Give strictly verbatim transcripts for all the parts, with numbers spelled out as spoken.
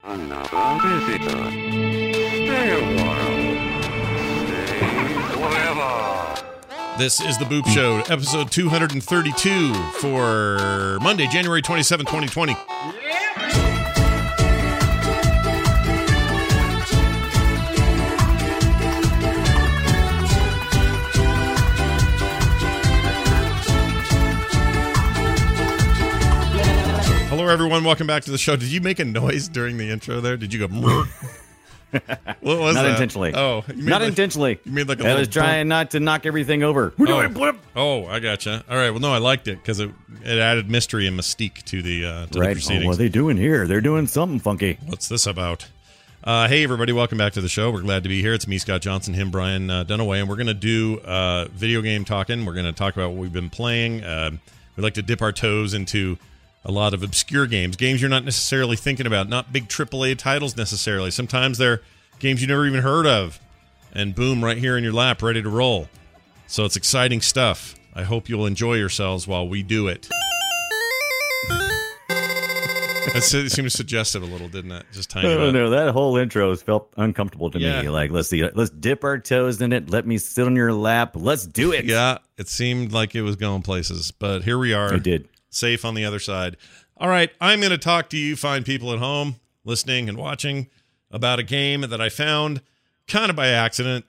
Another visitor. Stay a while. Stay forever. This is the Boop Show, episode two thirty-two for Monday, January twenty-seventh, twenty twenty. Hello, everyone. Welcome back to the show. Did you make a noise during the intro there? Did you go? What was not that? Intentionally. Oh, you not like, intentionally. You made like a I was trying pump. Not to knock everything over. Oh, oh I gotcha. All right. Well, no, I liked it because it, it added mystery and mystique to the, uh, to right. the proceedings. Oh, what are they doing here? They're doing something funky. What's this about? Uh, hey, everybody. Welcome back to the show. We're glad to be here. It's me, Scott Johnson, him, Brian uh, Dunaway, and we're going to do uh, video game talking. We're going to talk about what we've been playing. Uh, we like to dip our toes into a lot of obscure games, games you're not necessarily thinking about, not big triple A titles necessarily. Sometimes they're games you never even heard of, and boom, right here in your lap, ready to roll. So it's exciting stuff. I hope you'll enjoy yourselves while we do it. That seemed to suggest it a little, didn't it? Just tiny. No, no, that whole intro felt uncomfortable to yeah. me. Like, let's see, let's dip our toes in it. Let me sit on your lap. Let's do it. Yeah, it seemed like it was going places, but here we are. It did. Safe on the other side. All right, I'm going to talk to you fine people at home, listening and watching, about a game that I found kind of by accident.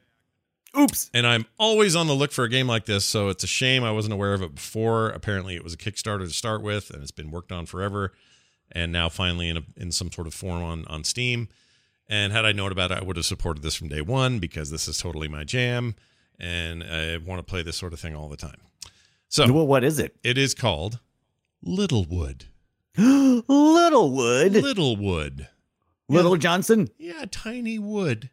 Oops. And I'm always on the look for a game like this, so it's a shame I wasn't aware of it before. Apparently it was a Kickstarter to start with, and it's been worked on forever, and now finally in a, in some sort of form on, on Steam. And had I known about it, I would have supported this from day one, because this is totally my jam, and I want to play this sort of thing all the time. So, well, what is it? It is called Littlewood. Littlewood? Littlewood. Little Johnson? Yeah, tiny wood.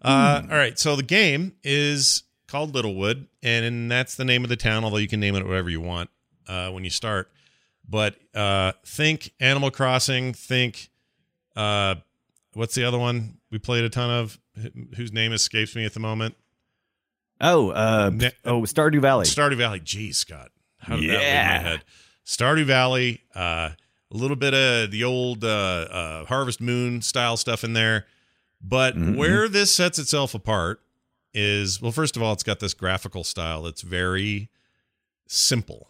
Uh, mm. All right, so the game is called Littlewood, and, and that's the name of the town, although you can name it whatever you want uh, when you start. But uh, think Animal Crossing, think, uh, what's the other one we played a ton of, whose name escapes me at the moment? Oh, uh, ne- oh, Stardew Valley. Stardew Valley. Geez, Scott. How did yeah. that leave my head? Stardew Valley, uh, a little bit of the old uh, uh, Harvest Moon style stuff in there. But mm-hmm. where this sets itself apart is, well, first of all, it's got this graphical style that's very simple.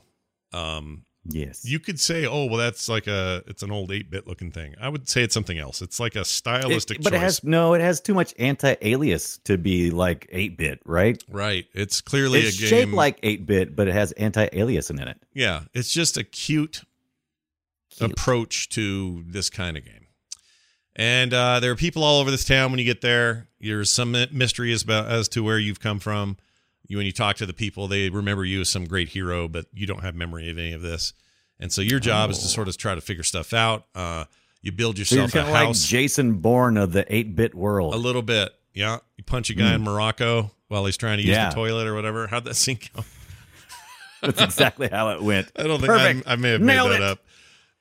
Um, yes. You could say, oh, well, that's like a, it's an old eight-bit looking thing. I would say it's something else. It's like a stylistic it, but choice. But it has, no, it has too much anti-alias to be like eight-bit, right? Right. It's clearly it's a game. It's shaped like eight-bit, but it has anti-aliasing in it. Yeah. It's just a cute, cute. approach to this kind of game. And uh, there are people all over this town when you get there. There's some mystery as, about, as to where you've come from. You, when you talk to the people, they remember you as some great hero, but you don't have memory of any of this. And so your job oh. is to sort of try to figure stuff out. Uh, you build yourself so you're a house. Like Jason Bourne of the eight-bit world. A little bit, yeah. You punch a guy mm. in Morocco while he's trying to use yeah. the toilet or whatever. How'd that scene go? That's exactly how it went. I don't Perfect. think I, I may have Nailed made that it. up.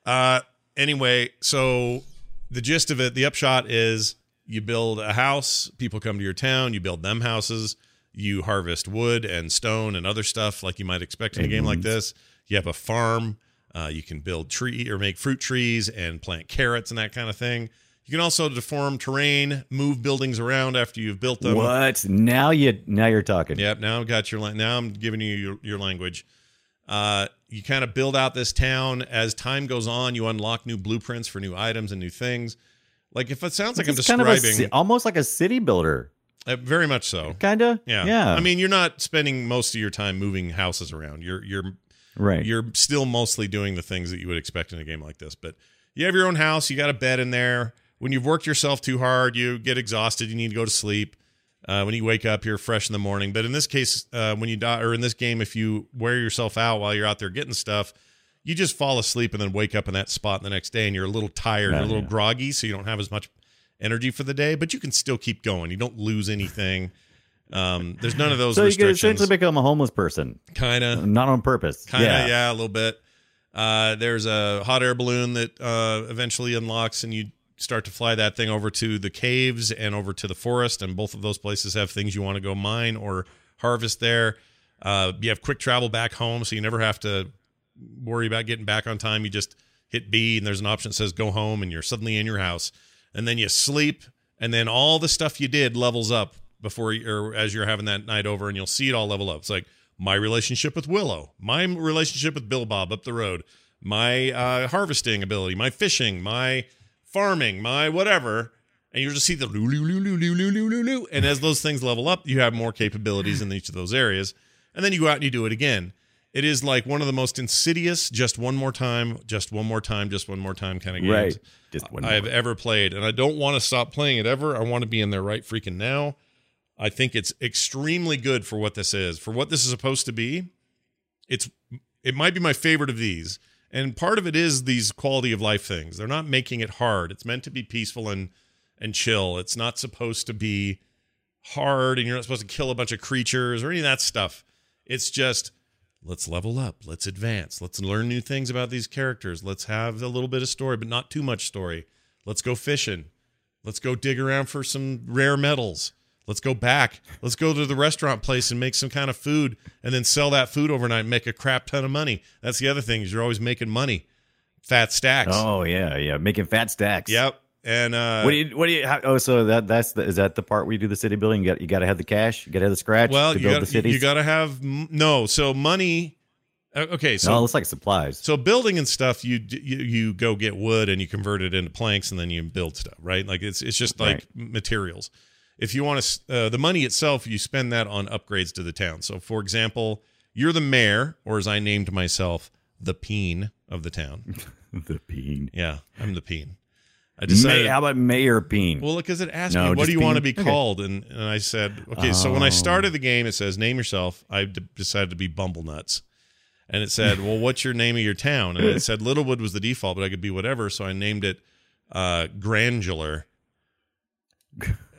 Uh, anyway, so the gist of it, the upshot is you build a house. People come to your town. You build them houses. You harvest wood and stone and other stuff like you might expect in a game like this. You have a farm. Uh, you can build tree or make fruit trees and plant carrots and that kind of thing. You can also deform terrain, move buildings around after you've built them. What? Now you now you're talking. Yep. Now I've got your now I'm giving you your, your language. Uh, you kind of build out this town as time goes on. You unlock new blueprints for new items and new things. Like if it sounds like it's I'm describing kind of a, almost like a city builder. Uh, very much so. Kind of? Yeah. yeah. I mean, you're not spending most of your time moving houses around. You're you're right. You're still mostly doing the things that you would expect in a game like this. But you have your own house. You got a bed in there. When you've worked yourself too hard, you get exhausted. You need to go to sleep. Uh, when you wake up, you're fresh in the morning. But in this case, uh, when you die, or in this game, if you wear yourself out while you're out there getting stuff, you just fall asleep and then wake up in that spot the next day, and you're a little tired, oh, you're a little yeah. groggy, so you don't have as much energy for the day, but you can still keep going. You don't lose anything. Um, there's none of those so restrictions. So you can essentially become a homeless person. Kind of. Not on purpose. Kind of, yeah. yeah, a little bit. Uh, there's a hot air balloon that uh, eventually unlocks, and you start to fly that thing over to the caves and over to the forest, and both of those places have things you want to go mine or harvest there. Uh, you have quick travel back home, so you never have to worry about getting back on time. You just hit B, and there's an option that says go home, and you're suddenly in your house. And then you sleep, and then all the stuff you did levels up before or as you're having that night over, and you'll see it all level up. It's like my relationship with Willow, my relationship with Bill Bob up the road, my uh, harvesting ability, my fishing, my farming, my whatever. And you just see the loo loo loo loo loo loo loo loo. And as those things level up, you have more capabilities in each of those areas. And then you go out and you do it again. It is like one of the most insidious, just one more time, just one more time, just one more time kind of games right. just one I have more. ever played. And I don't want to stop playing it ever. I want to be in there right freaking now. I think it's extremely good for what this is. For what this is supposed to be, it's it might be my favorite of these. And part of it is these quality of life things. They're not making it hard. It's meant to be peaceful and, and chill. It's not supposed to be hard, and you're not supposed to kill a bunch of creatures or any of that stuff. It's just... let's level up. Let's advance. Let's learn new things about these characters. Let's have a little bit of story, but not too much story. Let's go fishing. Let's go dig around for some rare metals. Let's go back. Let's go to the restaurant place and make some kind of food and then sell that food overnight and make a crap ton of money. That's the other thing is you're always making money. Fat stacks. Oh, yeah, yeah. Making fat stacks. Yep. And uh, what do you, what do you, how, oh, so that that's the, is that the part where you do the city building? You got, you got to have the cash, you got to have the scratch. Well, to you build gotta, the cities. You got to have, no, so money. Okay. So no, it looks like supplies. So building and stuff, you, you, you go get wood and you convert it into planks and then you build stuff, right? Like it's, it's just like right. materials. If you want to, uh, the money itself, you spend that on upgrades to the town. So for example, you're the mayor, or as I named myself, the peen of the town. The peen. Yeah. I'm the peen. I decided, May, how about Mayor Bean? Well, because it asked no, me, what do you Bean? want to be called? Okay. And and I said, okay, oh. so when I started the game, it says, name yourself. I d- decided to be Bumblenuts. And it said, well, what's your name of your town? And it said Littlewood was the default, but I could be whatever. So I named it uh, Grandular.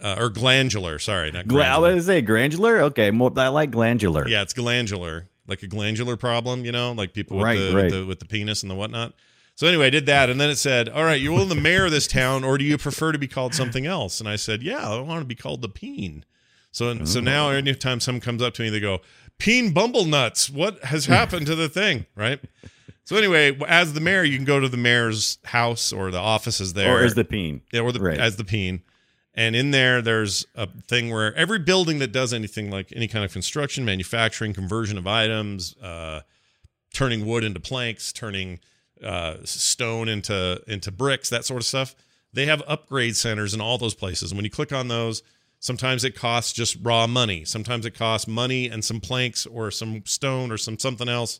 Uh, or Glandular, sorry. Not Glandular. I was going to say Grandular? Okay, more, I like Glandular. Yeah, it's Glandular. Like a glandular problem, you know? Like people with, right, the, right. with, the, with the penis and the whatnot. So anyway, I did that, and then it said, all right, you're the mayor of this town, or do you prefer to be called something else? And I said, yeah, I want to be called the peen. So oh. so now any time someone comes up to me, they go, peen bumblenuts, what has happened to the thing, right? So anyway, as the mayor, you can go to the mayor's house or the offices there. Or as the peen. Yeah, or the, right. as the peen. And in there, there's a thing where every building that does anything like any kind of construction, manufacturing, conversion of items, uh, turning wood into planks, turning... uh stone into into bricks, that sort of stuff. They have upgrade centers in all those places. And when you click on those, sometimes it costs just raw money. Sometimes it costs money and some planks or some stone or some something else.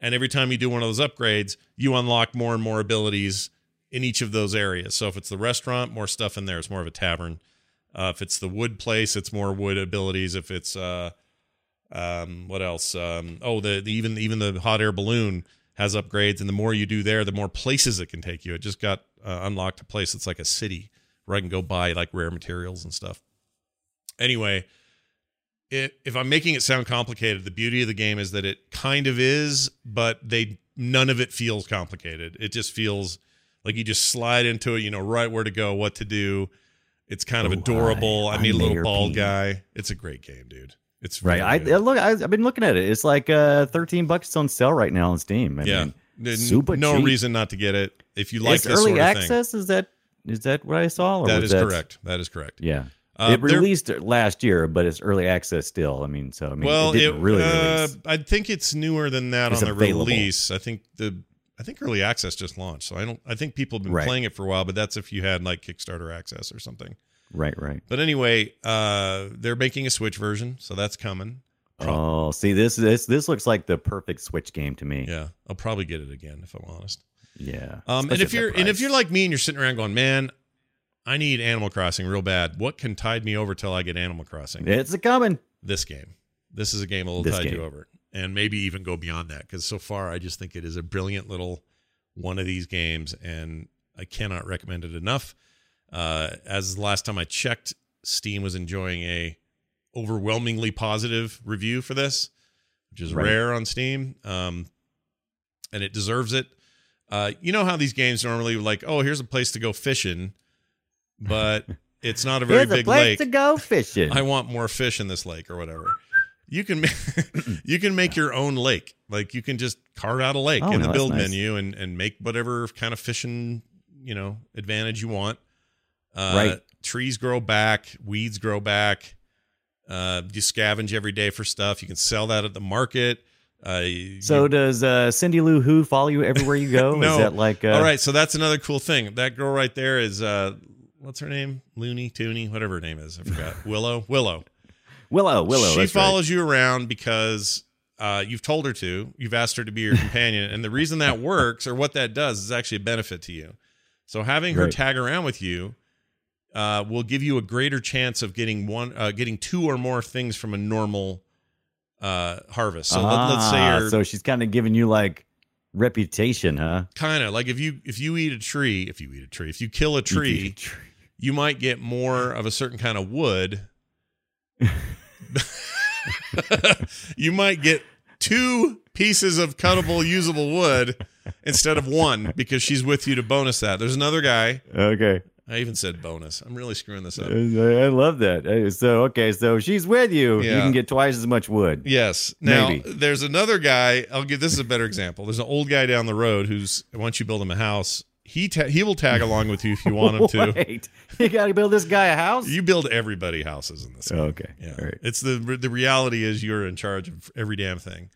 And every time you do one of those upgrades, you unlock more and more abilities in each of those areas. So if it's the restaurant, more stuff in there. It's more of a tavern. Uh, if it's the wood place, it's more wood abilities. If it's uh um what else? Um oh the, the even even the hot air balloon has upgrades, and the more you do there, the more places it can take you. It just got uh, unlocked a place that's like a city where I can go buy like rare materials and stuff. Anyway, it, if I'm making it sound complicated, the beauty of the game is that it kind of is, but they none of it feels complicated. It just feels like you just slide into it, you know, right where to go, what to do. It's kind of oh, adorable. I, I mean, a little bald guy. It's a great game, dude. It's right. I, I look. I, I've been looking at it. It's like uh, thirteen bucks on sale right now on Steam. I yeah, mean, super no cheap. reason not to get it if you like it's this early sort of access. Thing. Is that is that what I saw? Or that is that, correct. That is correct. Yeah, uh, it released last year, but it's early access still. I mean, so I mean, well, it didn't it, really. Uh, I think it's newer than that it's on the available. release. I think the I think early access just launched, so I don't. I think people have been right. playing it for a while, but that's if you had like Kickstarter access or something. Right, right. But anyway, uh, they're making a Switch version, so that's coming. Probably. Oh, see, this this this looks like the perfect Switch game to me. Yeah, I'll probably get it again if I'm honest. Yeah. Um, and if you're and if you're like me and you're sitting around going, man, I need Animal Crossing real bad. What can tide me over till I get Animal Crossing? It's a coming. This game, this is a game that will tide you over, and maybe even go beyond that. Because so far, I just think it is a brilliant little one of these games, and I cannot recommend it enough. Uh, as the last time I checked, Steam was enjoying a overwhelmingly positive review for this, which is right. rare on Steam, um, and it deserves it. Uh, you know how these games normally are like, oh, here's a place to go fishing, but it's not a very here's big a place lake. To go fishing. I want more fish in this lake or whatever. You can make, you can make your own lake. Like you can just carve out a lake oh, in no, the build nice. menu and, and make whatever kind of fishing, you know, advantage you want. Uh, right. Trees grow back, weeds grow back. Uh, you scavenge every day for stuff. You can sell that at the market. Uh, so you, does uh, Cindy Lou Who follow you everywhere you go? No. Is that like? Uh, All right. So that's another cool thing. That girl right there is uh, what's her name? Looney, Tooney, whatever her name is. I forgot. Willow. Willow. Willow. Willow. She follows right. you around because uh, you've told her to. You've asked her to be your companion, and the reason that works or what that does is actually a benefit to you. So having her right. tag around with you. Uh, will give you a greater chance of getting one, uh, getting two or more things from a normal uh, harvest. So ah, let, let's say, you're, so she's kind of giving you like reputation, huh? Kind of like if you if you eat a tree, if you eat a tree, if you kill a tree, you, a tree. you might get more of a certain kind of wood. You might get two pieces of cuttable, usable wood instead of one because she's with you to bonus that. There's another guy. Okay. I even said bonus. I'm really screwing this up. I love that. So, okay, so she's with you. Yeah. You can get twice as much wood. Yes. Now, Maybe. there's another guy. I'll give this is a better example. There's an old guy down the road who's, once you build him a house, he ta- he will tag along with you if you want him to. Wait, you got to build this guy a house? You build everybody houses in this game. Oh, okay. Yeah. All right. It's the, the reality is you're in charge of every damn thing.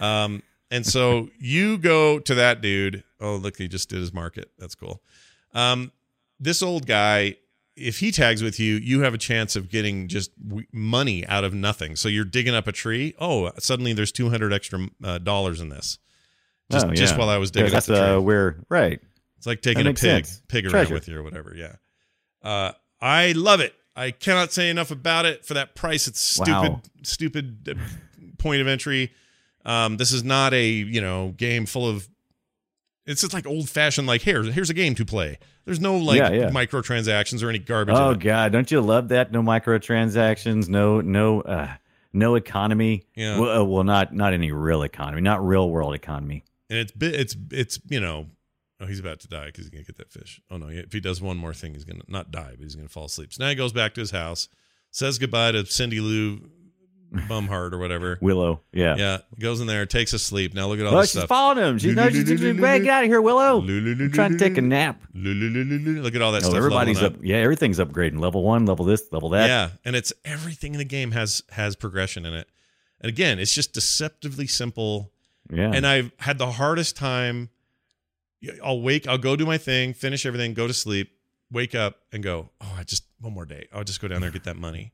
Um, and so you go to that dude. Oh, look, he just did his market. That's cool. Um, This old guy, if he tags with you, you have a chance of getting just money out of nothing. So you're digging up a tree. Oh, suddenly there's two hundred extra uh, dollars in this. Just, oh, yeah. just while I was digging yeah, up the tree. Uh, where, right. It's like taking a pig sense. pig around Treasure. with you or whatever. Yeah. Uh, I love it. I cannot say enough about it for that price. It's stupid, wow. stupid point of entry. Um, this is not a, you know, game full of. It's just like old fashioned, like here, here's a game to play. There's no like yeah, yeah. microtransactions or any garbage. Oh God, don't you love that? No microtransactions, no, no, uh, no economy. Yeah. Well, uh, well, not not any real economy, not real world economy. And it's it's it's you know, oh, he's about to die because he's gonna get that fish. Oh no, if he does one more thing, he's gonna not die, but he's gonna fall asleep. So now he goes back to his house, says goodbye to Cindy Lou. Bumhard or whatever. Willow. Yeah. Yeah. Goes in there, takes a sleep. Now look at all oh, this she's stuff. She's following him. She knows she's doing, get out of here, Willow. I'm trying to take a nap. Look at all that oh, stuff. Everybody's up. up. Yeah, everything's upgrading. Level one, level this, level that. Yeah. And it's everything in the game has has progression in it. And again, it's just deceptively simple. Yeah. And I've had the hardest time. I'll wake, I'll go do my thing, finish everything, go to sleep, wake up and go, oh, I just one more day. I'll just go down there and get that money.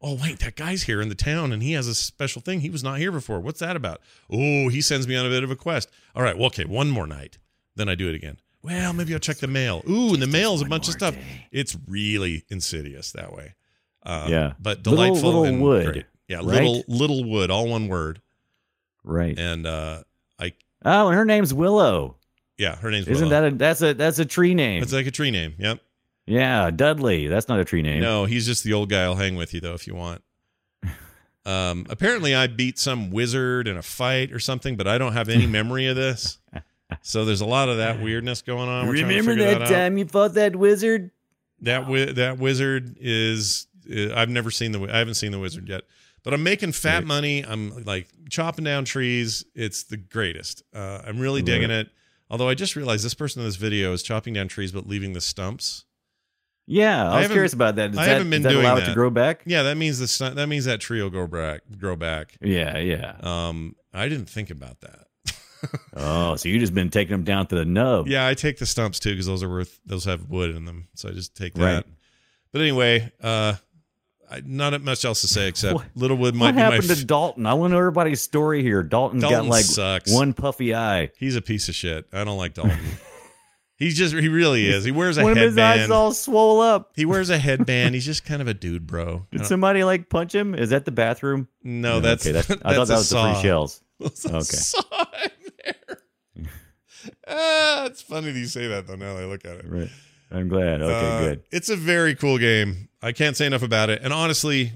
Oh, wait, that guy's here in the town, and he has a special thing. He was not here before. What's that about? Oh, he sends me on a bit of a quest. All right, well, okay, one more night. Then I do it again. Well, maybe I'll check the mail. Ooh, and the mail's a bunch of stuff. Day. It's really insidious that way. Um, yeah. But delightful. Little, little and wood. Great. Yeah, right? little little wood, all one word. Right. And uh, I... Oh, and her name's Willow. Yeah, her name's Isn't Willow. Isn't that a... That's a, that's a tree name. It's like a tree name, yep. Yeah, Dudley. That's not a tree name. No, he's just the old guy. I'll hang with you, though, if you want. Um, apparently, I beat some wizard in a fight or something, but I don't have any memory of this. So there's a lot of that weirdness going on. We're Remember that, that time you fought that wizard? That wi- that wizard is... Uh, I've never seen the... I haven't seen the wizard yet. But I'm making fat money. I'm, like, chopping down trees. It's the greatest. Uh, I'm really digging it. Although I just realized this person in this video is chopping down trees but leaving the stumps. Yeah, I was I curious about that. Does I haven't that, been does that doing allow that. It to grow back? Yeah, that means the that means that tree will grow back. Grow back. Yeah, yeah. Um, I didn't think about that. Oh, so you just been taking them down to the nub? Yeah, I take the stumps too because those are worth. Those have wood in them, so I just take that. Right. But anyway, uh, I, not much else to say except what, Littlewood might. What be happened my f- to Dalton? I want to know everybody's story here. Dalton's Dalton got like sucks. one puffy eye. He's a piece of shit. I don't like Dalton. He's just, he really is. He wears a One headband. One of his eyes all swole up. He wears a headband. He's just kind of a dude, bro. Did somebody like punch him? Is that the bathroom? No, yeah, that's, okay, that's, that's, I thought that was saw. the free shells. That's okay. A saw in there. Ah, it's funny that you say that though, now that I look at it. Right. I'm glad. Okay, uh, good. It's a very cool game. I can't say enough about it. And honestly,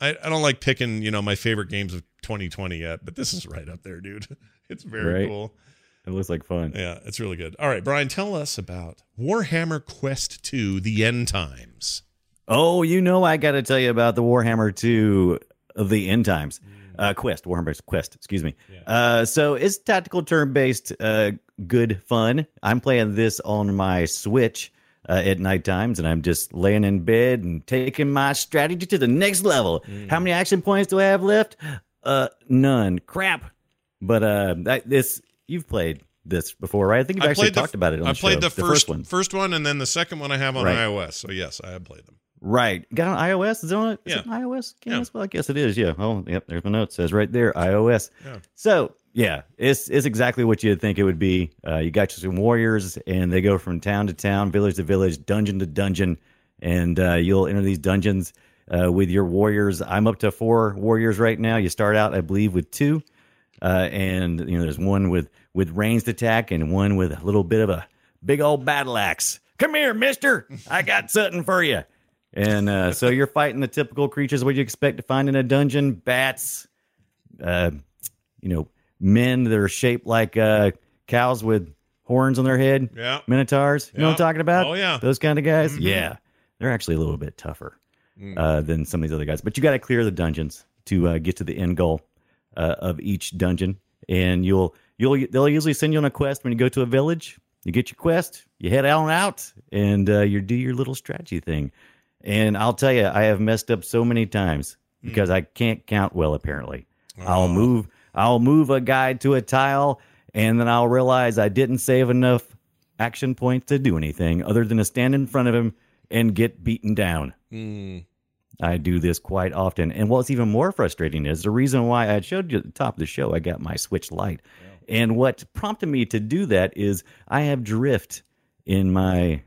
I, I don't like picking, you know, my favorite games of twenty twenty yet, but this is right up there, dude. It's very right? cool. It looks like fun. Yeah, it's really good. All right, Brian, tell us about Warhammer Quest two, The End Times. Oh, you know I got to tell you about the Warhammer two of The End Times. Uh, Quest, Warhammer Quest, excuse me. Yeah. Uh, so it's tactical turn-based, uh, good fun. I'm playing this on my Switch uh, at night times, and I'm just laying in bed and taking my strategy to the next level. Mm. How many action points do I have left? Uh, none. Crap. But uh, that, this... You've played this before, right? I think you've I actually the, talked about it on I the show. I played the, the first, first one. first one, and then the second one I have on right. iOS. So, yes, I have played them. Right. Got on iOS? Is it on, is yeah. it on iOS? Game yeah. As well? I guess it is, yeah. Oh, yep, there's my note. It says right there, iOS. Yeah. So, yeah, it's it's exactly what you'd think it would be. Uh, you got your some warriors, and they go from town to town, village to village, dungeon to dungeon, and uh, you'll enter these dungeons uh, with your warriors. I'm up to four warriors right now. You start out, I believe, with two. Uh, and, you know, there's one with, with ranged attack and one with a little bit of a big old battle axe. Come here, mister. I got something for you. And uh, so you're fighting the typical creatures what you expect to find in a dungeon. Bats, uh, you know, men that are shaped like uh, cows with horns on their head. Yeah. Minotaurs. You yeah. know what I'm talking about? Oh, yeah. Those kind of guys. Mm-hmm. Yeah. They're actually a little bit tougher mm. uh, than some of these other guys. But you got to clear the dungeons to uh, get to the end goal. Uh, of each dungeon, and you'll you'll they'll usually send you on a quest when you go to a village. You get your quest, you head on out, and uh, you do your little strategy thing. And I'll tell you, I have messed up so many times because mm. I can't count well. Apparently, oh. I'll move I'll move a guy to a tile, and then I'll realize I didn't save enough action points to do anything other than to stand in front of him and get beaten down. Mm. I do this quite often. And what's even more frustrating is the reason why I showed you at the top of the show, I got my Switch Lite. Wow. And what prompted me to do that is I have drift in my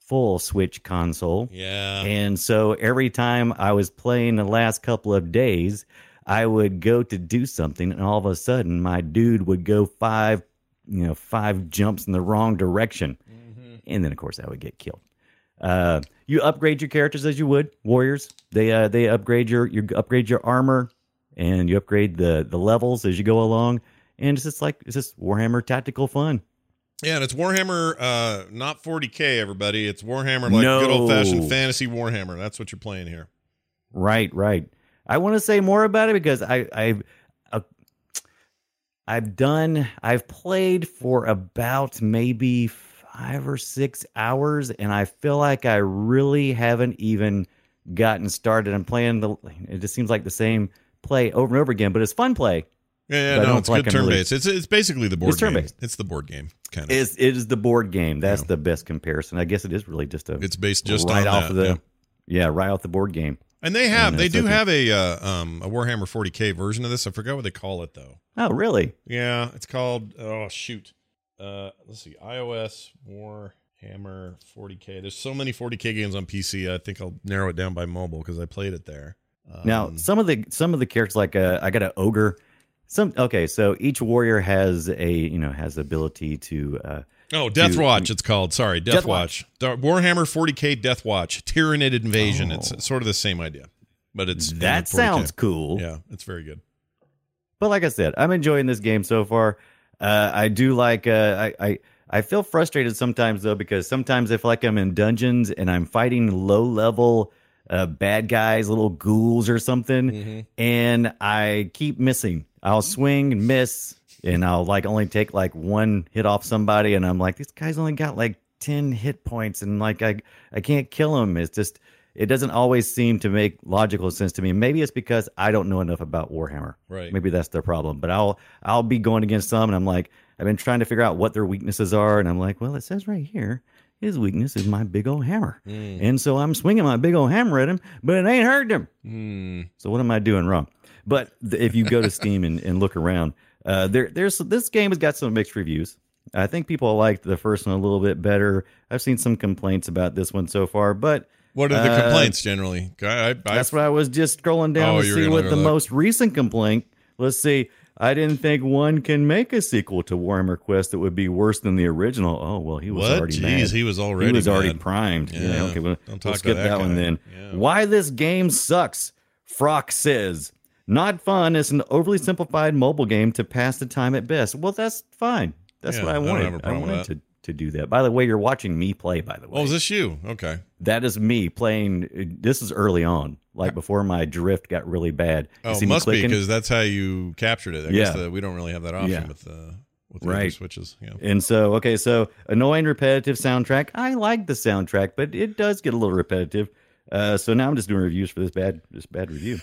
full Switch console. Yeah. And so every time I was playing the last couple of days, I would go to do something. And all of a sudden, my dude would go five, you know, five jumps in the wrong direction. Mm-hmm. And then, of course, I would get killed. Uh, you upgrade your characters as you would warriors. They uh, they upgrade your you upgrade your armor, and you upgrade the the levels as you go along. And it's just like it's just Warhammer tactical fun. Yeah, and it's Warhammer, uh, not forty K, everybody. It's Warhammer, like no. good old fashioned fantasy Warhammer. That's what you're playing here. Right, right. I want to say more about it because I I've uh, I've done I've played for about maybe five or six hours, and I feel like I really haven't even gotten started. I'm playing the, it just seems like the same play over and over again, but it's fun play. Yeah, yeah, no, it's good turn-based. It's it's basically the board it's game. Turn-based. It's the board game kind of. It's, it is the board game. That's yeah. the best comparison. I guess it is really just a. It's based just right on off that, of the, yeah. yeah, right off the board game. And they have, and they do okay. have a uh, um a Warhammer forty K version of this. I forgot what they call it though. Oh, really? Yeah, it's called. Oh shoot. Uh, let's see, iOS, Warhammer, forty K. There's so many forty K games on P C. I think I'll narrow it down by mobile because I played it there. Um, now, some of the some of the characters, like uh, I got an ogre. Some okay, so each warrior has a you know has the ability to. Uh, oh, Death to, Watch. It's called. Sorry, Death, Death Watch. Watch. Warhammer forty K Death Watch, Tyranid Invasion. Oh. It's sort of the same idea, but it's that sounds cool. Yeah, it's very good. But like I said, I'm enjoying this game so far. Uh, I do like, uh, I, I, I feel frustrated sometimes though, because sometimes I feel like I'm in dungeons and I'm fighting low level, uh, bad guys, little ghouls or something. Mm-hmm. And I keep missing, I'll swing and miss, and I'll like only take like one hit off somebody. And I'm like, this guy's only got like ten hit points. And like, I, I can't kill him. It's just, it doesn't always seem to make logical sense to me. Maybe it's because I don't know enough about Warhammer. Right. Maybe that's their problem. But I'll I'll be going against some, and I'm like, I've been trying to figure out what their weaknesses are, and I'm like, well, it says right here, his weakness is my big old hammer. Mm. And so I'm swinging my big old hammer at him, but it ain't hurting him. Mm. So what am I doing wrong? But th- if you go to Steam and, and look around, uh, there there's this game has got some mixed reviews. I think people liked the first one a little bit better. I've seen some complaints about this one so far, but... What are the complaints uh, generally? I, I, that's what I was just scrolling down oh, to see what the look. most recent complaint. Let's see. I didn't think one can make a sequel to Warhammer Quest that would be worse than the original. Oh, well, he was what? already Jeez, mad. He was already He was mad. already primed. Yeah. Yeah, okay, well, Don't talk let's skip that, that one then. Yeah. Why this game sucks, Frock says. Not fun. It's an overly simplified mobile game to pass the time at best. Well, that's fine. That's yeah, what I wanted. I, I wanted to, to do that. By the way, you're watching me play, by the way. Oh, is this you? Okay. That is me playing. This is early on, like before my drift got really bad. You oh, see must be, because that's how you captured it. I yeah. guess the, we don't really have that option yeah. with the, with the right. switches. Yeah. And so, okay, so annoying, repetitive soundtrack. I like the soundtrack, but it does get a little repetitive. Uh, so now I'm just doing reviews for this bad, this bad review.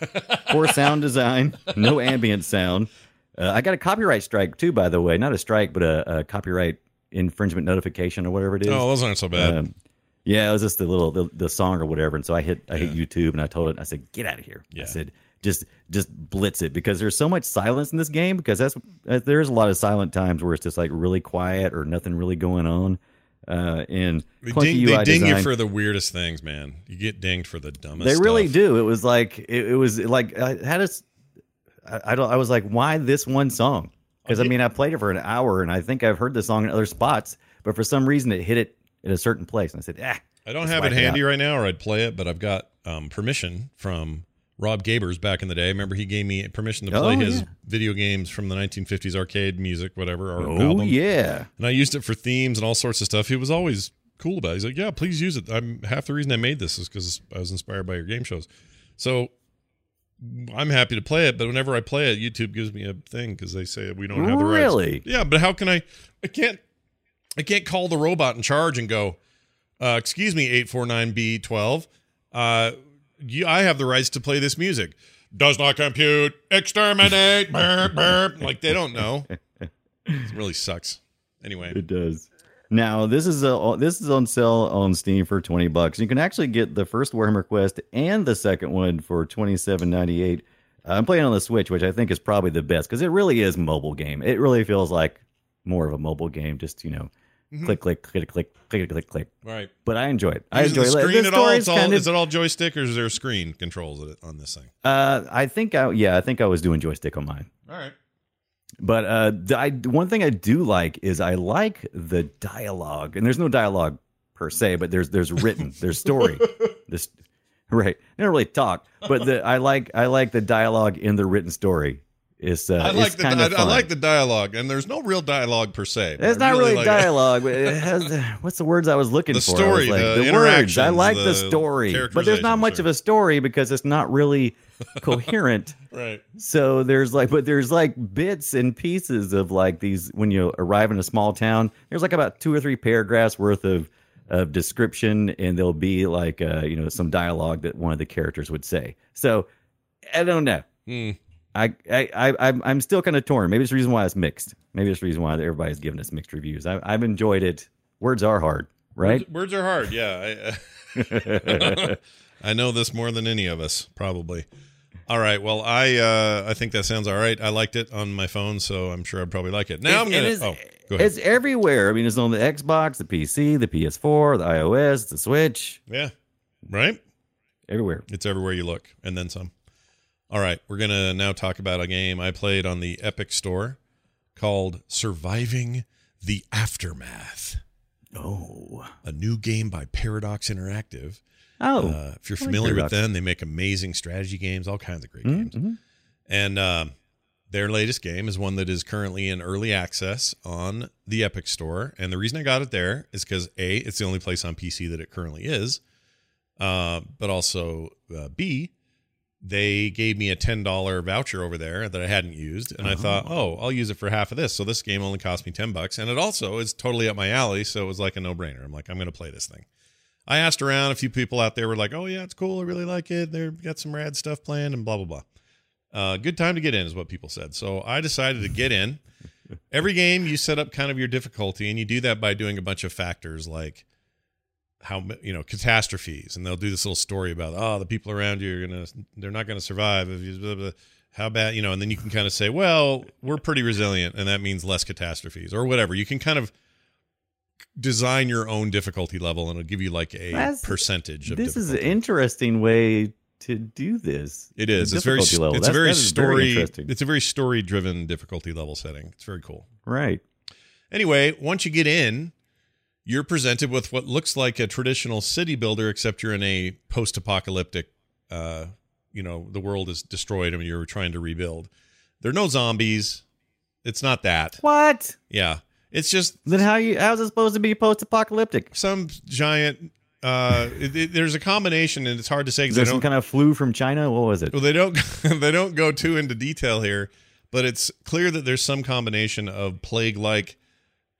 Poor sound design, no ambient sound. Uh, I got a copyright strike too, by the way. Not a strike, but a, a copyright infringement notification or whatever it is. Oh, those aren't so bad. Um, yeah, it was just the little the, the song or whatever. And so I hit I yeah. hit YouTube and I told it. I said, get out of here. Yeah. I said, just just blitz it, because there's so much silence in this game. Because that's there's a lot of silent times where it's just like really quiet or nothing really going on. Uh, and they ding, they ding you for the weirdest things, man. You get dinged for the dumbest. They really stuff. do. It was like it, it was like I had us. I, I don't. I was like, why this one song? Because I mean, I played it for an hour, and I think I've heard the song in other spots, but for some reason, it hit it at a certain place, and I said, "Ah." I don't have it handy right now, or I'd play it, but I've got um, permission from Rob Gabers back in the day. Remember, he gave me permission to play oh, his yeah. video games from the nineteen fifties arcade music, whatever, or oh, album. yeah. And I used it for themes and all sorts of stuff. He was always cool about it. He's like, yeah, please use it. I'm half the reason I made this is because I was inspired by your game shows. So I'm happy to play it, but whenever I play it, YouTube gives me a thing because they say we don't have the rights. Really? Yeah, but how can I I can't I can't call the robot in charge and go, uh, excuse me, eight four nine B twelve. Uh You, I have the rights to play this music. Does not compute. Exterminate. Burp, burp. Like, they don't know. It really sucks. Anyway, it does. Now this is a this is on sale on Steam for twenty bucks. You can actually get the first Warhammer Quest and the second one for twenty seven ninety eight. I'm playing on the Switch, which I think is probably the best because it really is a mobile game. It really feels like more of a mobile game. Just, you know. Mm-hmm. Click, click, click, click, click, click, click. Right. But I enjoy it. I is enjoy the screen it. The at all? It's all kind of, is it all joystick or is there screen controls on this thing? Uh, I think I yeah, I think I was doing joystick on mine. All right. But uh, I one thing I do like is I like the dialogue, and there's no dialogue per se, but there's there's written, there's story. This right. They don't really talk, but the, I like I like the dialogue in the written story. It's, uh, I like it's the I, I like the dialogue, and there's no real dialogue per se. It's not really, really like dialogue. But it has, what's the words I was looking the for? Story, I was like, the, the words. I like the, the story, but there's not much sure. of a story because it's not really coherent. Right. So there's like, but there's like bits and pieces of like these. When you arrive in a small town, there's like about two or three paragraphs worth of of description, and there'll be like uh, you know some dialogue that one of the characters would say. So I don't know. Mm. I, I, I, I'm still kind of torn. Maybe it's the reason why it's mixed. Maybe it's the reason why everybody's giving us mixed reviews. I, I've enjoyed it. Words are hard, right? Words, words are hard, yeah. I, I know this more than any of us, probably. All right, well, I uh, I think that sounds all right. I liked it on my phone, so I'm sure I'd probably like it. Now it, I'm going to... Oh, go ahead. It's everywhere. I mean, it's on the Xbox, the P C, the P S four, the iOS, the Switch. Yeah, right? Everywhere. It's everywhere you look, and then some. All right, we're going to now talk about a game I played on the Epic Store called Surviving the Aftermath. Oh. A new game by Paradox Interactive. Oh. Uh, if you're familiar with them, they make amazing strategy games, all kinds of great mm-hmm. games. And um, their latest game is one that is currently in early access on the Epic Store. And the reason I got it there is because, A, it's the only place on P C that it currently is, uh, but also, uh, B, they gave me a ten dollar voucher over there that I hadn't used. And uh-huh. I thought, oh, I'll use it for half of this. So this game only cost me ten bucks. And it also is totally up my alley. So it was like a no brainer. I'm like, I'm going to play this thing. I asked around. A few people out there were like, oh, yeah, it's cool. I really like it. They've got some rad stuff planned and blah, blah, blah. Uh, good time to get in is what people said. So I decided to get in. Every game you set up kind of your difficulty. And you do that by doing a bunch of factors like, how, you know, catastrophes, and they'll do this little story about, oh, the people around you are gonna, they're not gonna survive if you, blah, blah, how bad, you know, and then you can kind of say, well, we're pretty resilient, and that means less catastrophes or whatever. You can kind of design your own difficulty level, and it'll give you like a That's, percentage of this difficulty. Is an interesting way to do this. It is. It's very. It's that's, a very story. Very it's a very story-driven difficulty level setting. It's very cool. Right. Anyway, once you get in, you're presented with what looks like a traditional city builder, except you're in a post-apocalyptic. Uh, you know, the world is destroyed, and you're trying to rebuild. There are no zombies. It's not that. What? Yeah. It's just. Then how you? How's it supposed to be post-apocalyptic? Some giant. Uh, it, it, there's a combination, and it's hard to say. Is there some kind of flu from China? What was it? Well, they don't. They don't go too into detail here, but it's clear that there's some combination of plague-like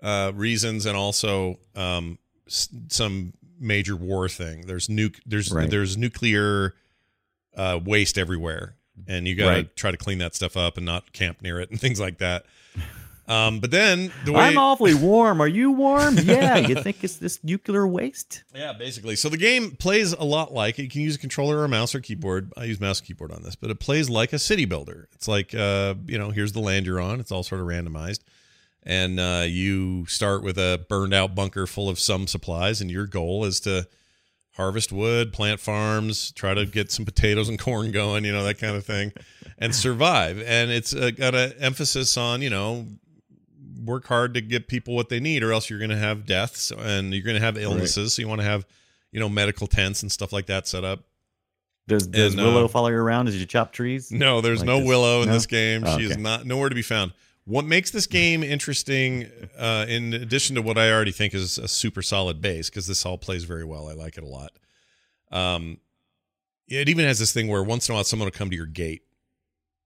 uh, reasons and also um, s- some major war thing. There's nuke. There's right. there's nuclear uh, waste everywhere, and you got to right. try to clean that stuff up and not camp near it and things like that. Um, but then the way I'm awfully warm. Are you warm? Yeah. You think it's this nuclear waste? Yeah, basically. So the game plays a lot like it. You can use a controller or a mouse or keyboard. I use mouse and keyboard on this, but it plays like a city builder. It's like, uh, you know, here's the land you're on. It's all sort of randomized. And uh, you start with a burned out bunker full of some supplies. And your goal is to harvest wood, plant farms, try to get some potatoes and corn going, you know, that kind of thing, and survive. And it's uh, got an emphasis on, you know, work hard to get people what they need, or else you're going to have deaths and you're going to have illnesses. Right. So you want to have, you know, medical tents and stuff like that set up. Does, does and, Willow uh, follow you around as you chop trees? No, there's like no this, Willow in no? this game. Oh, She's okay. not nowhere to be found. What makes this game interesting, uh, in addition to what I already think is a super solid base, because this all plays very well. I like it a lot. Um, it even has this thing where once in a while someone will come to your gate.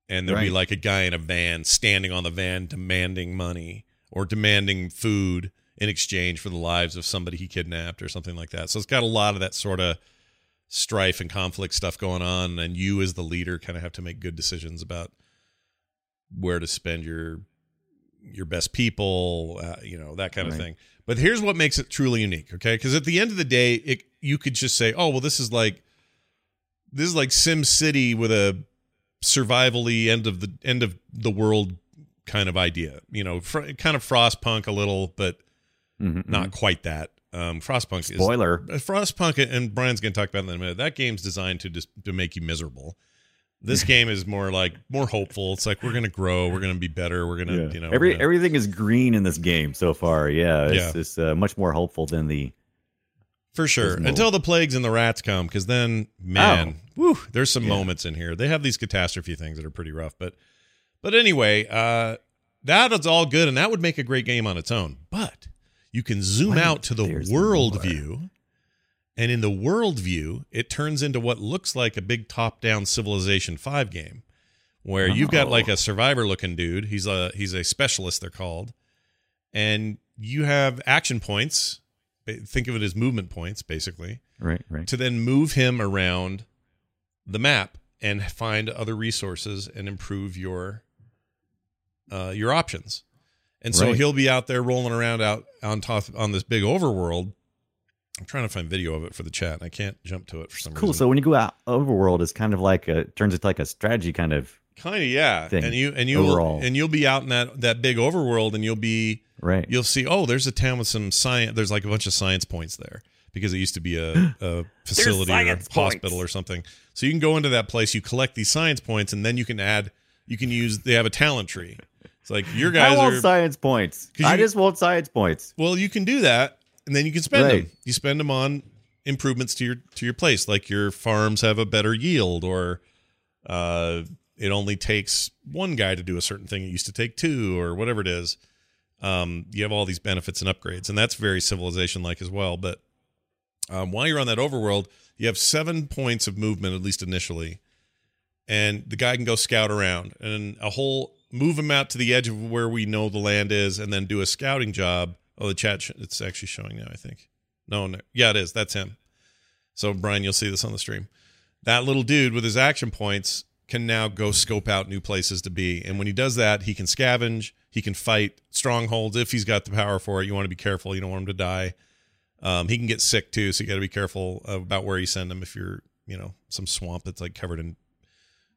And there'll right. be like a guy in a van standing on the van demanding money or demanding food in exchange for the lives of somebody he kidnapped or something like that. So it's got a lot of that sort of strife and conflict stuff going on. And you as the leader kind of have to make good decisions about where to spend your your best people, uh, you know, that kind right. of thing. But here's what makes it truly unique, okay? Because at the end of the day, it, you could just say, oh, well, this is like this is like Sim City with a survival-y end of the end of the world kind of idea, you know, fr- kind of Frostpunk a little, but mm-hmm. not quite that. Um, Frostpunk spoiler. Is, Frostpunk, and Brian's going to talk about it in a minute. That game's designed to just to make you miserable. This game is more like more hopeful. It's like we're going to grow, we're going to be better, we're going to yeah. you know every gonna, everything is green in this game so far. Yeah, it's, yeah. it's uh, much more hopeful than the. For sure. Until the plagues and the rats come, because then, man, oh. whew, there's some yeah. moments in here. They have these catastrophe things that are pretty rough. But but anyway, uh, that is all good, and that would make a great game on its own. But you can zoom what? out to the there's world view, and in the world view, it turns into what looks like a big top-down Civilization five game, where oh. you've got like a survivor-looking dude. He's a, he's a specialist, they're called. And you have action points. Think of it as movement points, basically. Right, right. To then move him around the map and find other resources and improve your uh, your options. And so right. he'll be out there rolling around out on top on this big overworld. I'm trying to find video of it for the chat, and I can't jump to it for some cool. reason. Cool. So when you go out, overworld is kind of like a turns into like a strategy kind of kind of yeah. thing. And you and you will, and you'll be out in that that big overworld, and you'll be. Right. You'll see, oh, there's a town with some science. There's like a bunch of science points there because it used to be a, a facility or a hospital or something. So you can go into that place. You collect these science points, and then you can add, you can use, they have a talent tree. It's like your guys I want are, science points. You, I just want science points. Well, you can do that, and then you can spend right. them. You spend them on improvements to your to your place. Like your farms have a better yield, or uh, it only takes one guy to do a certain thing. It used to take two, or whatever it is. Um, you have all these benefits and upgrades, and that's very Civilization-like as well. But um, while you're on that overworld, you have seven points of movement, at least initially, and the guy can go scout around and a whole move him out to the edge of where we know the land is, and then do a scouting job. Oh, the chat sh- it's actually showing now, I think. No, no, yeah, it is. That's him. So Brian, you'll see this on the stream. That little dude with his action points can now go scope out new places to be, and when he does that, he can scavenge. He can fight strongholds if he's got the power for it. You want to be careful. You don't want him to die. Um, he can get sick too, so you got to be careful about where you send him. If you're, you know, some swamp that's like covered in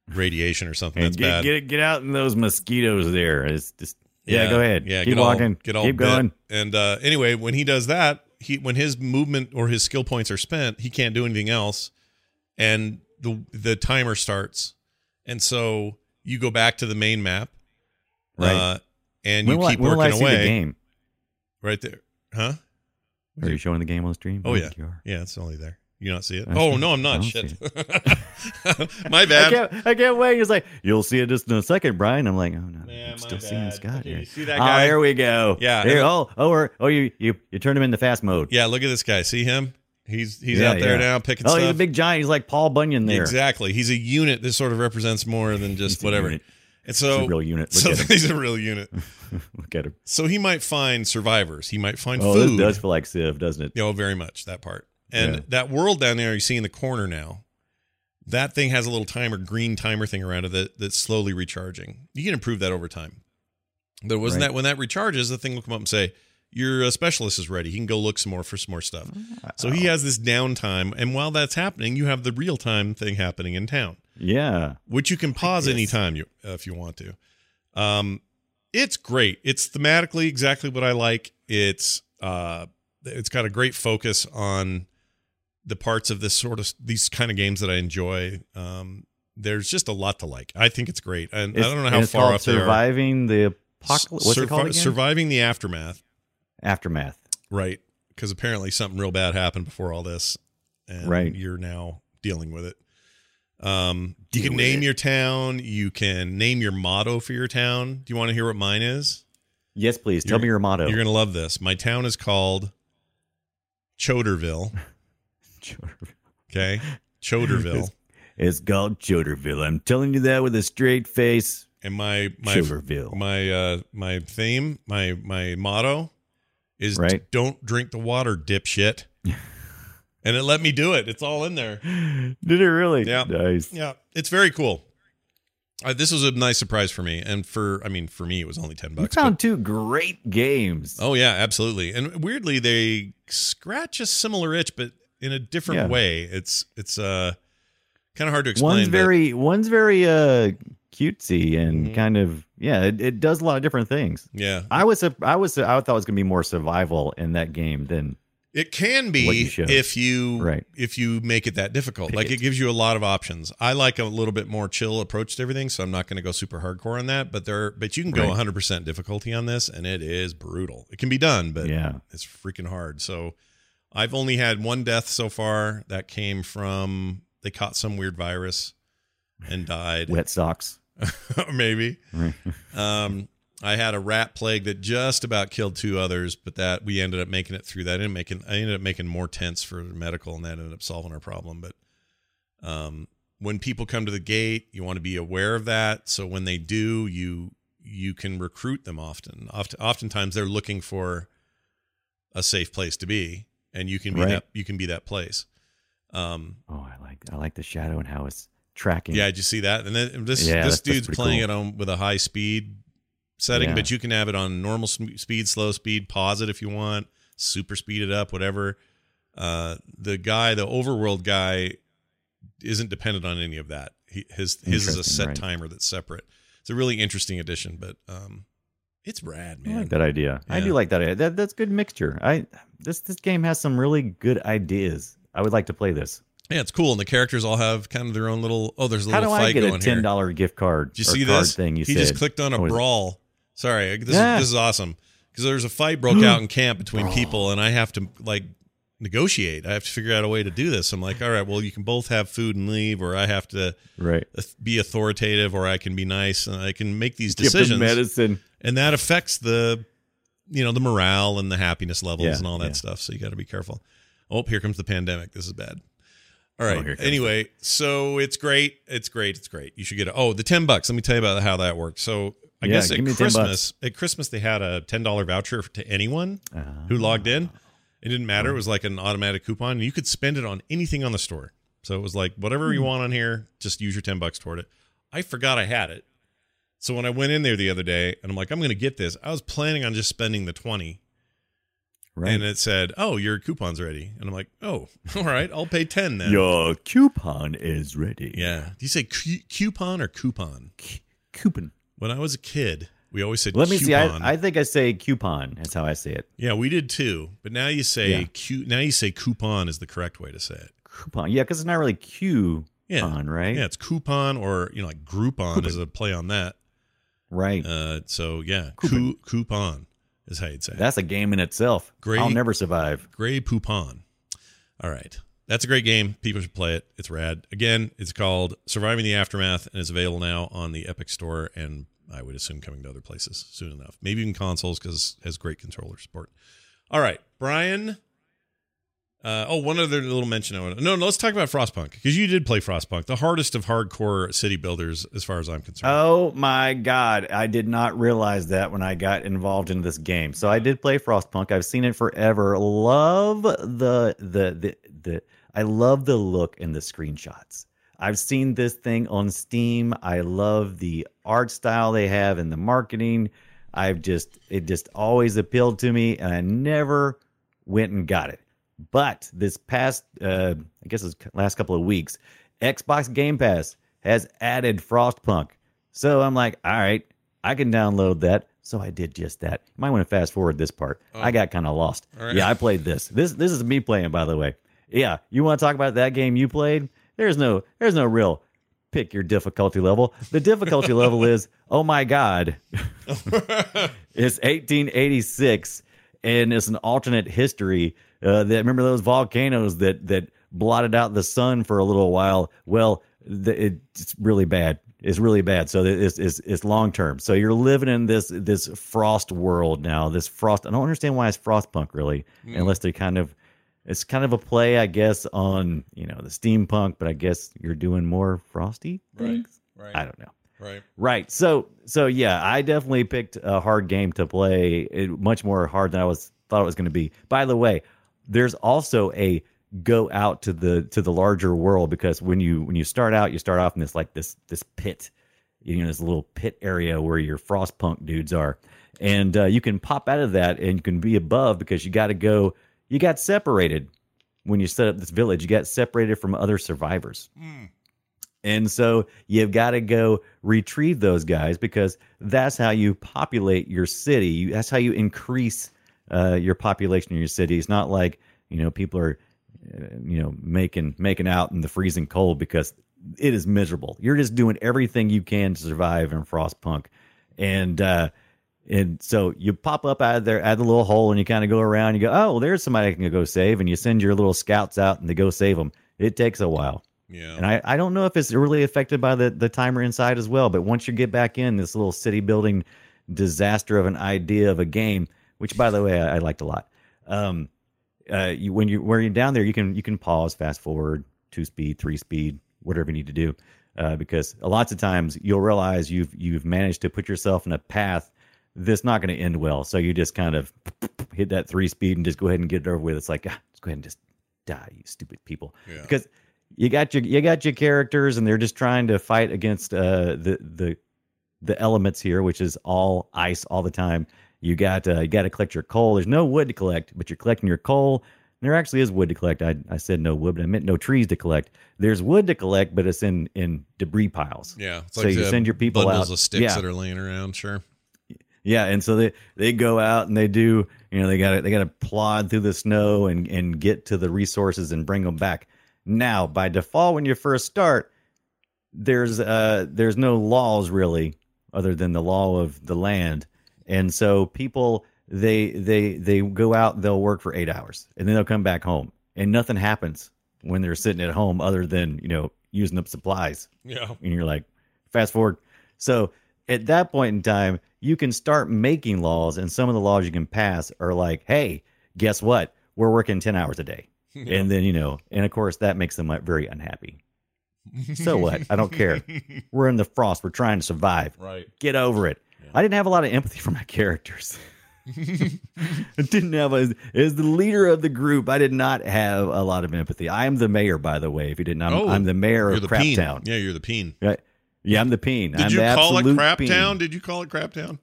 radiation or something, that's get, bad. Get get out in those mosquitoes there. It's just yeah. yeah go ahead. Yeah, keep get walking. All, get all keep bit. going. And uh, anyway, when he does that, he when his movement or his skill points are spent, he can't do anything else. and the the timer starts. And so you go back to the main map, right? Uh, and you keep working away. Game? Right there, huh? Are you showing the game on stream? Oh yeah, yeah. It's only there. You not see it? Oh no, I'm not. Shit. My bad. I can't, I can't wait. He's like, you'll see it just in a second, Brian. I'm like, oh no, yeah, I'm still bad. Seeing Scott here. You see that guy? Oh, here we go. Yeah. There, oh, oh, or, oh, you, you, you turned him into fast mode. Yeah. Look at this guy. See him? He's he's yeah, out there yeah. now picking oh, stuff. Oh, he's a big giant. He's like Paul Bunyan there. Exactly. He's a unit. This sort of represents more than just whatever. Unit. And so he's a real unit. Look so at him. He's a real unit. Look at him. So he might find survivors. He might find oh, food. It does feel like Civ, doesn't it? Oh, very much that part. And yeah. that world down there you see in the corner now, that thing has a little timer, green timer thing around it that, that's slowly recharging. You can improve that over time. But wasn't right. that when that recharges, the thing will come up and say, your specialist is ready. He can go look some more for some more stuff. Wow. So he has this downtime. And while that's happening, you have the real time thing happening in town. Yeah. Which you can pause anytime you, uh, if you want to. Um, it's great. It's thematically exactly what I like. It's uh, it's got a great focus on the parts of this sort of these kind of games that I enjoy. Um, there's just a lot to like. I think it's great. And it's, I don't know how far up they are. Surviving the apocalypse. What's Survi- it called again? Surviving the Aftermath. Aftermath. Right. Because apparently something real bad happened before all this. And right. you're now dealing with it. Um, Deal you can name it. your town. You can name your motto for your town. Do you want to hear what mine is? Yes, please. You're, Tell me your motto. You're going to love this. My town is called Choderville. Choderville. Okay. Choderville. It's, it's called Choderville. I'm telling you that with a straight face. And my my Choderville. my uh, my theme, my my motto is right. don't drink the water, dipshit. And it let me do it. It's all in there. Did it really? Yeah. Nice. Yeah. It's very cool. Uh, this was a nice surprise for me, and for I mean for me it was only ten bucks. You found but, two great games. Oh yeah, absolutely. And weirdly they scratch a similar itch, but in a different yeah. way. It's it's uh kind of hard to explain. One's very but... one's very uh cutesy and mm-hmm. kind of yeah. It, it does a lot of different things. Yeah, I was I was I thought it was gonna be more survival in that game than it can be you if you right. if you make it that difficult. Pick like it. it gives you a lot of options. I like a little bit more chill approach to everything, so I'm not gonna go super hardcore on that. But there, but you can go right. one hundred percent difficulty on this, and it is brutal. It can be done, but yeah, it's freaking hard. So. I've only had one death so far. That came from they caught some weird virus and died. Wet socks, maybe. um, I had a rat plague that just about killed two others, but that we ended up making it through that. And making I ended up making more tents for medical, and that ended up solving our problem. But um, when people come to the gate, you want to be aware of that. So when they do, you you can recruit them often. Often, oftentimes they're looking for a safe place to be. And you can be right. that you can be that place. Um, oh, I like I like the shadow and how it's tracking. Yeah, did you see that? And then this yeah, this that's, dude's that's playing cool. it on with a high speed setting, yeah. but you can have it on normal speed, slow speed, pause it if you want, super speed it up, whatever. Uh, the guy, the overworld guy, isn't dependent on any of that. He, his his is a set right. timer that's separate. It's a really interesting addition, but. Um, It's rad, man. I like that idea. Yeah. I do like that idea. That, that's good mixture. I this this game has some really good ideas. I would like to play this. Yeah, it's cool, and the characters all have kind of their own little. Oh, there's a little. How do fight I get a ten dollar gift card? Did you see this thing? You he said. just clicked on a oh, brawl. Sorry, this yeah. is this is awesome because there's a fight broke out in camp between brawl. people, and I have to like negotiate. I have to figure out a way to do this. I'm like, all right, well, you can both have food and leave, or I have to right. be authoritative, or I can be nice, and I can make these decisions. Give them medicine. And that affects the, you know, the morale and the happiness levels yeah, and all that yeah. stuff. So you got to be careful. Oh, here comes the pandemic. This is bad. All right. Oh, anyway, it. so it's great. It's great. It's great. You should get it. Oh, the ten bucks. Let me tell you about how that works. So I yeah, guess at Christmas, at Christmas, they had a ten dollar voucher to anyone uh, who logged in. It didn't matter. It was like an automatic coupon. You could spend it on anything on the store. So it was like, whatever you want on here, just use your ten bucks toward it. I forgot I had it. So when I went in there the other day and I'm like, I'm going to get this. I was planning on just spending the twenty. Right. And it said, oh, your coupon's ready. And I'm like, oh, all right. I'll pay ten then. Your coupon is ready. Yeah. Do you say cu- coupon or coupon? C- coupon. When I was a kid, we always said Let coupon. Let me see. I, I think I say coupon. That's how I say it. Yeah, we did too. But now you say yeah. cu- now you say coupon is the correct way to say it. Coupon. Yeah, because it's not really coupon, yeah. right? Yeah, it's coupon, or, you know, like Groupon coupon. is a play on that. Right. Uh, so, yeah, coupon. Coup, coupon is how you'd say it. That's a game in itself. Gray, I'll never survive. Gray Poupon. All right. That's a great game. People should play it. It's rad. Again, it's called Surviving the Aftermath, and it's available now on the Epic Store, and I would assume coming to other places soon enough. Maybe even consoles, because it has great controller support. All right, Brian. Uh, oh, one other little mention. I want to, no, no, let's talk about Frostpunk, because you did play Frostpunk, the hardest of hardcore city builders, as far as I'm concerned. Oh, my God. I did not realize that when I got involved in this game. So I did play Frostpunk. I've seen it forever. Love the the the the... I love the look and the screenshots. I've seen this thing on Steam. I love the art style they have and the marketing. I've just, it just always appealed to me, and I never went and got it. But this past, uh, I guess it was last couple of weeks, Xbox Game Pass has added Frostpunk. So I'm like, all right, I can download that. So I did just that. You might want to fast forward this part. Oh. I got kind of lost. Right. Yeah, I played this. This, this is me playing, by the way. Yeah, you want to talk about that game you played? There's no there's no real pick your difficulty level. The difficulty level is, oh my God. It's eighteen eighty-six, and it's an alternate history. Uh, that, remember those volcanoes that, that blotted out the sun for a little while? Well, the, it's really bad. It's really bad. So it's, it's, it's long-term. So you're living in this this frost world now, this frost. I don't understand why it's Frostpunk, really, mm. unless they kind of... It's kind of a play, I guess, on, you know, the steampunk, but I guess you're doing more frosty things. Right, right. I don't know. Right. Right. So, so yeah, I definitely picked a hard game to play. It, much more hard than I was thought it was going to be. By the way, there's also a go out to the to the larger world, because when you when you start out, you start off in this like this this pit, you know, this little pit area where your Frostpunk dudes are, and uh, you can pop out of that and you can be above, because you got to go. You got separated when you set up this village. You got separated from other survivors. Mm. And so you've got to go retrieve those guys, because that's how you populate your city. You, that's how you increase uh, your population in your city. It's not like, you know, people are, uh, you know, making, making out in the freezing cold, because it is miserable. You're just doing everything you can to survive in Frostpunk. And, uh, And so you pop up out of there, out of the little hole, and you kind of go around. You go, oh, well, there's somebody I can go save. And you send your little scouts out, and they go save them. It takes a while. Yeah. And I, I don't know if it's really affected by the, the timer inside as well. But once you get back in this little city building disaster of an idea of a game, which, by the way, I, I liked a lot. Um, uh, you, when you when you're down there, you can you can pause, fast forward, two speed, three speed, whatever you need to do, uh, because lots of times you'll realize you've you've managed to put yourself in a path. This not going to end well. So you just kind of hit that three speed and just go ahead and get it over with. It's like, ah, just go ahead and just die, you stupid people. Yeah. Because you got your you got your characters, and they're just trying to fight against uh, the the the elements here, which is all ice all the time. You got uh, you got to collect your coal. There's no wood to collect, but you're collecting your coal. There actually is wood to collect. I I said no wood, but I meant no trees to collect. There's wood to collect, but it's in in debris piles. Yeah, it's so like you send your people bundles out. Bundles of sticks yeah. that are laying around. Sure. Yeah, and so they, they go out and they do, you know, they got to they got to plod through the snow and, and get to the resources and bring them back. Now, by default, when you first start, there's uh there's no laws really, other than the law of the land, and so people they they they go out, they'll work for eight hours, and then they'll come back home, and nothing happens when they're sitting at home other than, you know, using up supplies. Yeah, and you're like, fast forward, so. At that point in time, you can start making laws, and some of the laws you can pass are like, hey, guess what? We're working ten hours a day. Yeah. And then, you know, and of course, that makes them very unhappy. So what? I don't care. We're in the frost. We're trying to survive. Right. Get over it. Yeah. I didn't have a lot of empathy for my characters. I didn't have, a, as the leader of the group, I did not have a lot of empathy. I am the mayor, by the way, if you didn't know. I'm, oh, I'm the mayor of Craptown. Yeah, you're the peen. Right. Yeah, I'm the peen. Did I'm you the call it Craptown? Did you call it Craptown?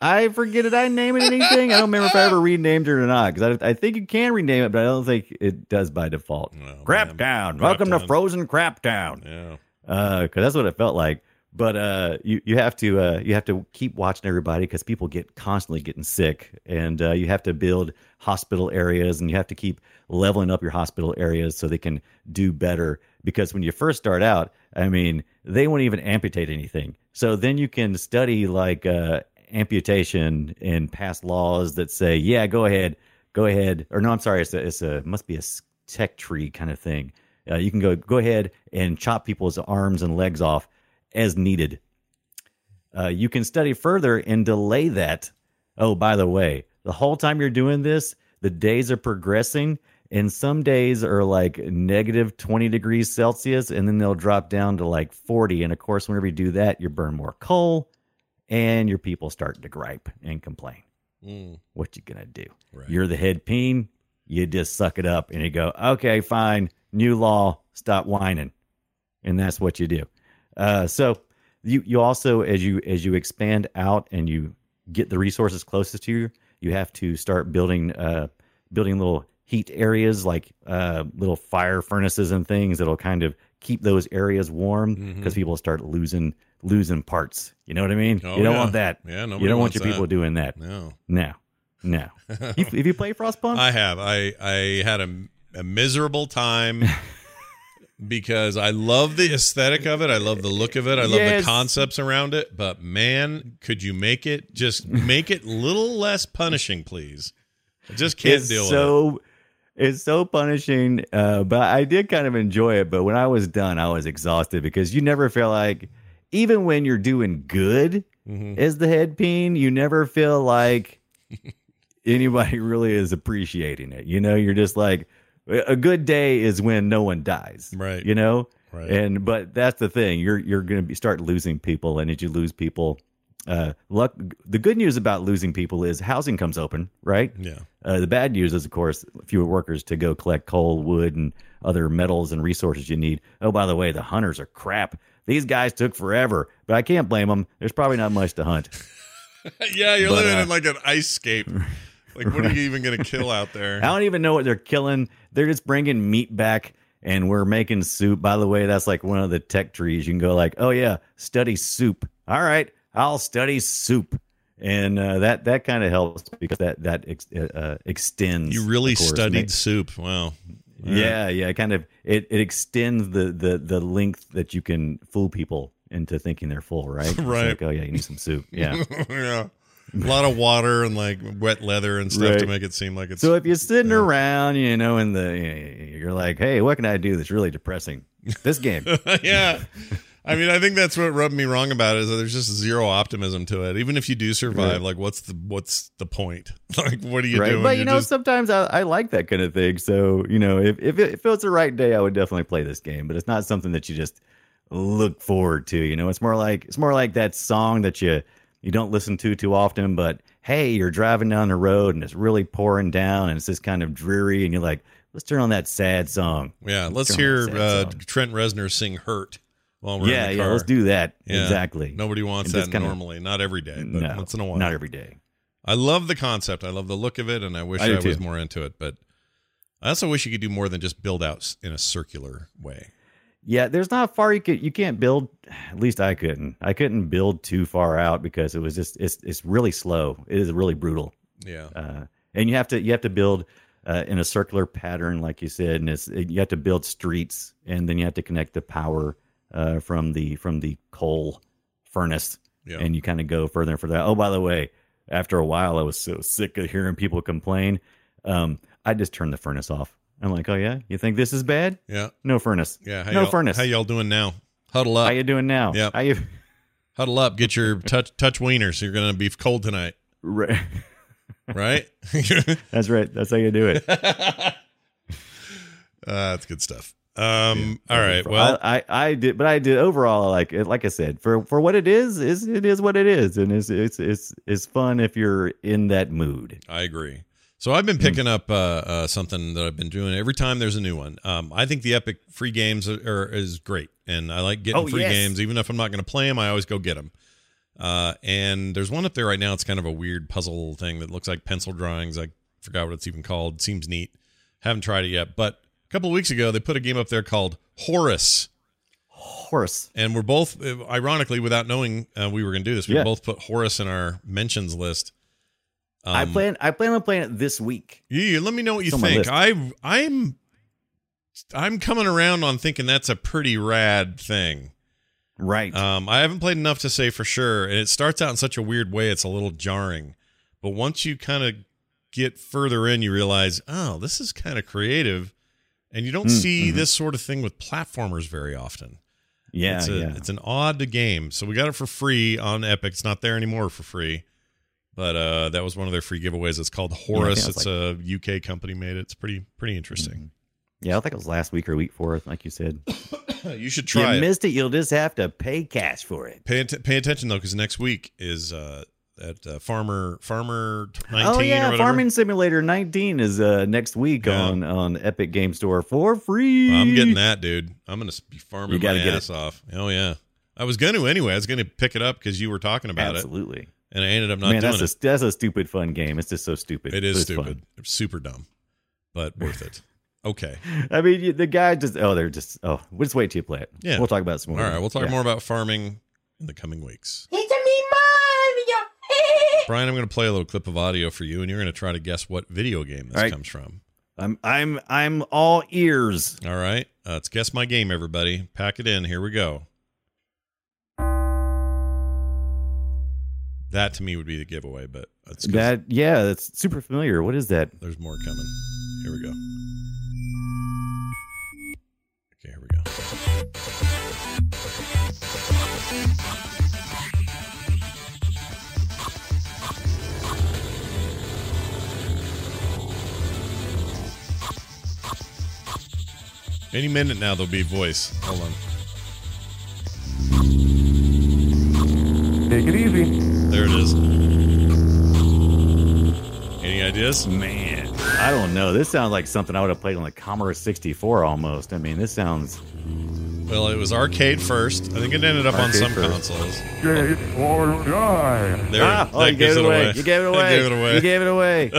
I forget. Did I name it anything? I don't remember if I ever renamed it or not, because I, I think you can rename it, but I don't think it does by default. Oh, Craptown. Welcome to Frozen Craptown. Yeah. Because uh, that's what it felt like. But uh, you you have to uh, you have to keep watching everybody because people get constantly getting sick, and uh, you have to build hospital areas, and you have to keep leveling up your hospital areas so they can do better. Because when you first start out, I mean, they won't even amputate anything. So then you can study like uh, amputation and pass laws that say, yeah, go ahead, go ahead, or no, I'm sorry, it's a, it's a must be a tech tree kind of thing. Uh, you can go go ahead and chop people's arms and legs off as needed. Uh, you can study further and delay that. Oh, by the way, the whole time you're doing this, the days are progressing, and some days are like negative twenty degrees Celsius, and then they'll drop down to like forty. And of course, whenever you do that, you burn more coal, and your people start to gripe and complain. Mm. What you gonna do? Right. You're the head peen. You just suck it up, and you go, okay, fine, new law, stop whining, and that's what you do. Uh, so you, you also, as you, as you expand out and you get the resources closest to you, you have to start building, uh, building little heat areas, like, uh, little fire furnaces and things that'll kind of keep those areas warm because mm-hmm. people start losing, losing parts. You know what I mean? Oh, you don't yeah. want that. Yeah, nobody you don't want your that. people doing that. No, no, no. If you, you play Frostpunk? I have, I, I had a, a miserable time. Because I love the aesthetic of it. I love the look of it. I love yes. the concepts around it. But man, could you make it just make it a little less punishing, please? I just can't it's deal so, with it. It's so punishing. Uh, but I did kind of enjoy it. But when I was done, I was exhausted because you never feel like, even when you're doing good mm-hmm. as the head peen, you never feel like anybody really is appreciating it. You know, you're just like, a good day is when no one dies, right? You know, right. and but that's the thing. You're you're going to be start losing people, and as you lose people, uh, luck. The good news about losing people is housing comes open, right? Yeah. Uh, the bad news is, of course, fewer workers to go collect coal, wood, and other metals and resources you need. Oh, by the way, the hunters are crap. These guys took forever, but I can't blame them. There's probably not much to hunt. yeah, you're but, living uh, in like an ice scape. Like, what are you even going to kill out there? I don't even know what they're killing. They're just bringing meat back, and we're making soup. By the way, that's like one of the tech trees. You can go like, oh, yeah, study soup. All right, I'll study soup. And uh, that that kind of helps because that, that ex- uh, extends. You really course, studied makes, soup. Wow. Yeah, right. yeah. Kind of it, it extends the, the, the length that you can fool people into thinking they're full, right? right. Like, oh, yeah, you need some soup. Yeah. yeah. A lot of water and like wet leather and stuff right. to make it seem like it's. So if you're sitting uh, around, you know, in the you're like, hey, what can I do that's really depressing? This game. yeah. I mean, I think that's what rubbed me wrong about it is that there's just zero optimism to it. Even if you do survive, right. like what's the what's the point? Like, what are you right. doing? But, you you're know, just... sometimes I, I like that kind of thing. So, you know, if, if, it, if it was the right day, I would definitely play this game. But it's not something that you just look forward to. You know, it's more like it's more like that song that you. You don't listen to too often, but hey, you're driving down the road and it's really pouring down and it's just kind of dreary. And you're like, let's turn on that sad song. Yeah. Let's, let's hear uh, Trent Reznor sing Hurt while we're yeah, in the car. Yeah. Let's do that. Yeah. Exactly. Nobody wants and that normally. Of, not every day, but no, once in a while. Not every day. I love the concept. I love the look of it. And I wish I, I was more into it, but I also wish you could do more than just build out in a circular way. Yeah, there's not far you could you can't build. At least I couldn't. I couldn't build too far out because it was just it's it's really slow. It is really brutal. Yeah, uh, and you have to you have to build uh, in a circular pattern, like you said, and it's you have to build streets, and then you have to connect the power uh, from the from the coal furnace, yeah. and you kind of go further and further. Oh, by the way, after a while, I was so sick of hearing people complain. Um, I just turned the furnace off. I'm like, oh, yeah? You think this is bad? Yeah. No furnace. Yeah. How no y'all, furnace. How y'all doing now? Huddle up. How you doing now? Yeah. How you... Huddle up. Get your touch touch wieners. You're going to be cold tonight. Right. Right? That's right. That's how you do it. uh, that's good stuff. Um. Yeah. All right. Well, I, I, I did, but I did overall, like like I said, for, for what it is, is, it is what it is. And it's, it's, it's, it's fun if you're in that mood. I agree. So I've been picking up uh, uh, something that I've been doing every time there's a new one. Um, I think the Epic free games are, are is great, and I like getting oh, free yes. games. Even if I'm not going to play them, I always go get them. Uh, and there's one up there right now. It's kind of a weird puzzle thing that looks like pencil drawings. I forgot what it's even called. Seems neat. Haven't tried it yet. But a couple of weeks ago, they put a game up there called Horus. Horus. And we're both, ironically, without knowing uh, we were going to do this, we yeah. both put Horus in our mentions list. Um, I plan. I plan on playing it this week. Yeah, let me know what you think. I, I'm, I'm coming around on thinking that's a pretty rad thing. Right. Um, I haven't played enough to say for sure, and it starts out in such a weird way. It's a little jarring, but once you kind of get further in, you realize, oh, this is kind of creative, and you don't mm, see mm-hmm. this sort of thing with platformers very often. Yeah, it's a, yeah. It's an odd game. So we got it for free on Epic. It's not there anymore for free. But uh, that was one of their free giveaways. It's called Horus. Yeah, it's like a U K company made it. It's pretty pretty interesting. Yeah, I think it was last week or week four, like you said. You should try. If you it. missed it, you'll just have to pay cash for it. Pay att- pay attention, though, because next week is uh, at uh, Farmer Farmer nineteen. Oh, yeah, or whatever. Farming Simulator nineteen is uh, next week yeah. on, on Epic Game Store for free. Well, I'm getting that, dude. I'm going to be farming my ass it. off. Oh, yeah. I was going to anyway. I was going to pick it up because you were talking about Absolutely. it. Absolutely. And I ended up not Man, doing that's a, it. That's a stupid fun game. It's just so stupid. It is it's stupid. Fun. Super dumb, but worth it. Okay. I mean, the guy just, oh, they're just, oh, we'll just wait till you play it. Yeah. We'll talk about it some more. All right. We'll talk yeah. more about farming in the coming weeks. It's a me, Mario. Brian, I'm going to play a little clip of audio for you, and you're going to try to guess what video game this right. comes from. I'm, I'm, I'm all ears. All right. Uh, let's guess my game, everybody. Pack it in. Here we go. That to me would be the giveaway, but that's that. Yeah, that's super familiar. What is that? There's more coming. Here we go. Okay, here we go. Any minute now, there'll be voice. Hold on. Take it easy. There it is. Any ideas? Man, I don't know. This sounds like something I would have played on the Commodore sixty-four almost. I mean, this sounds... Well, it was arcade first. I think it ended up arcade on some first. consoles. Skate or Die. There, ah, oh, you gave it away. away. You gave it away. You gave it away.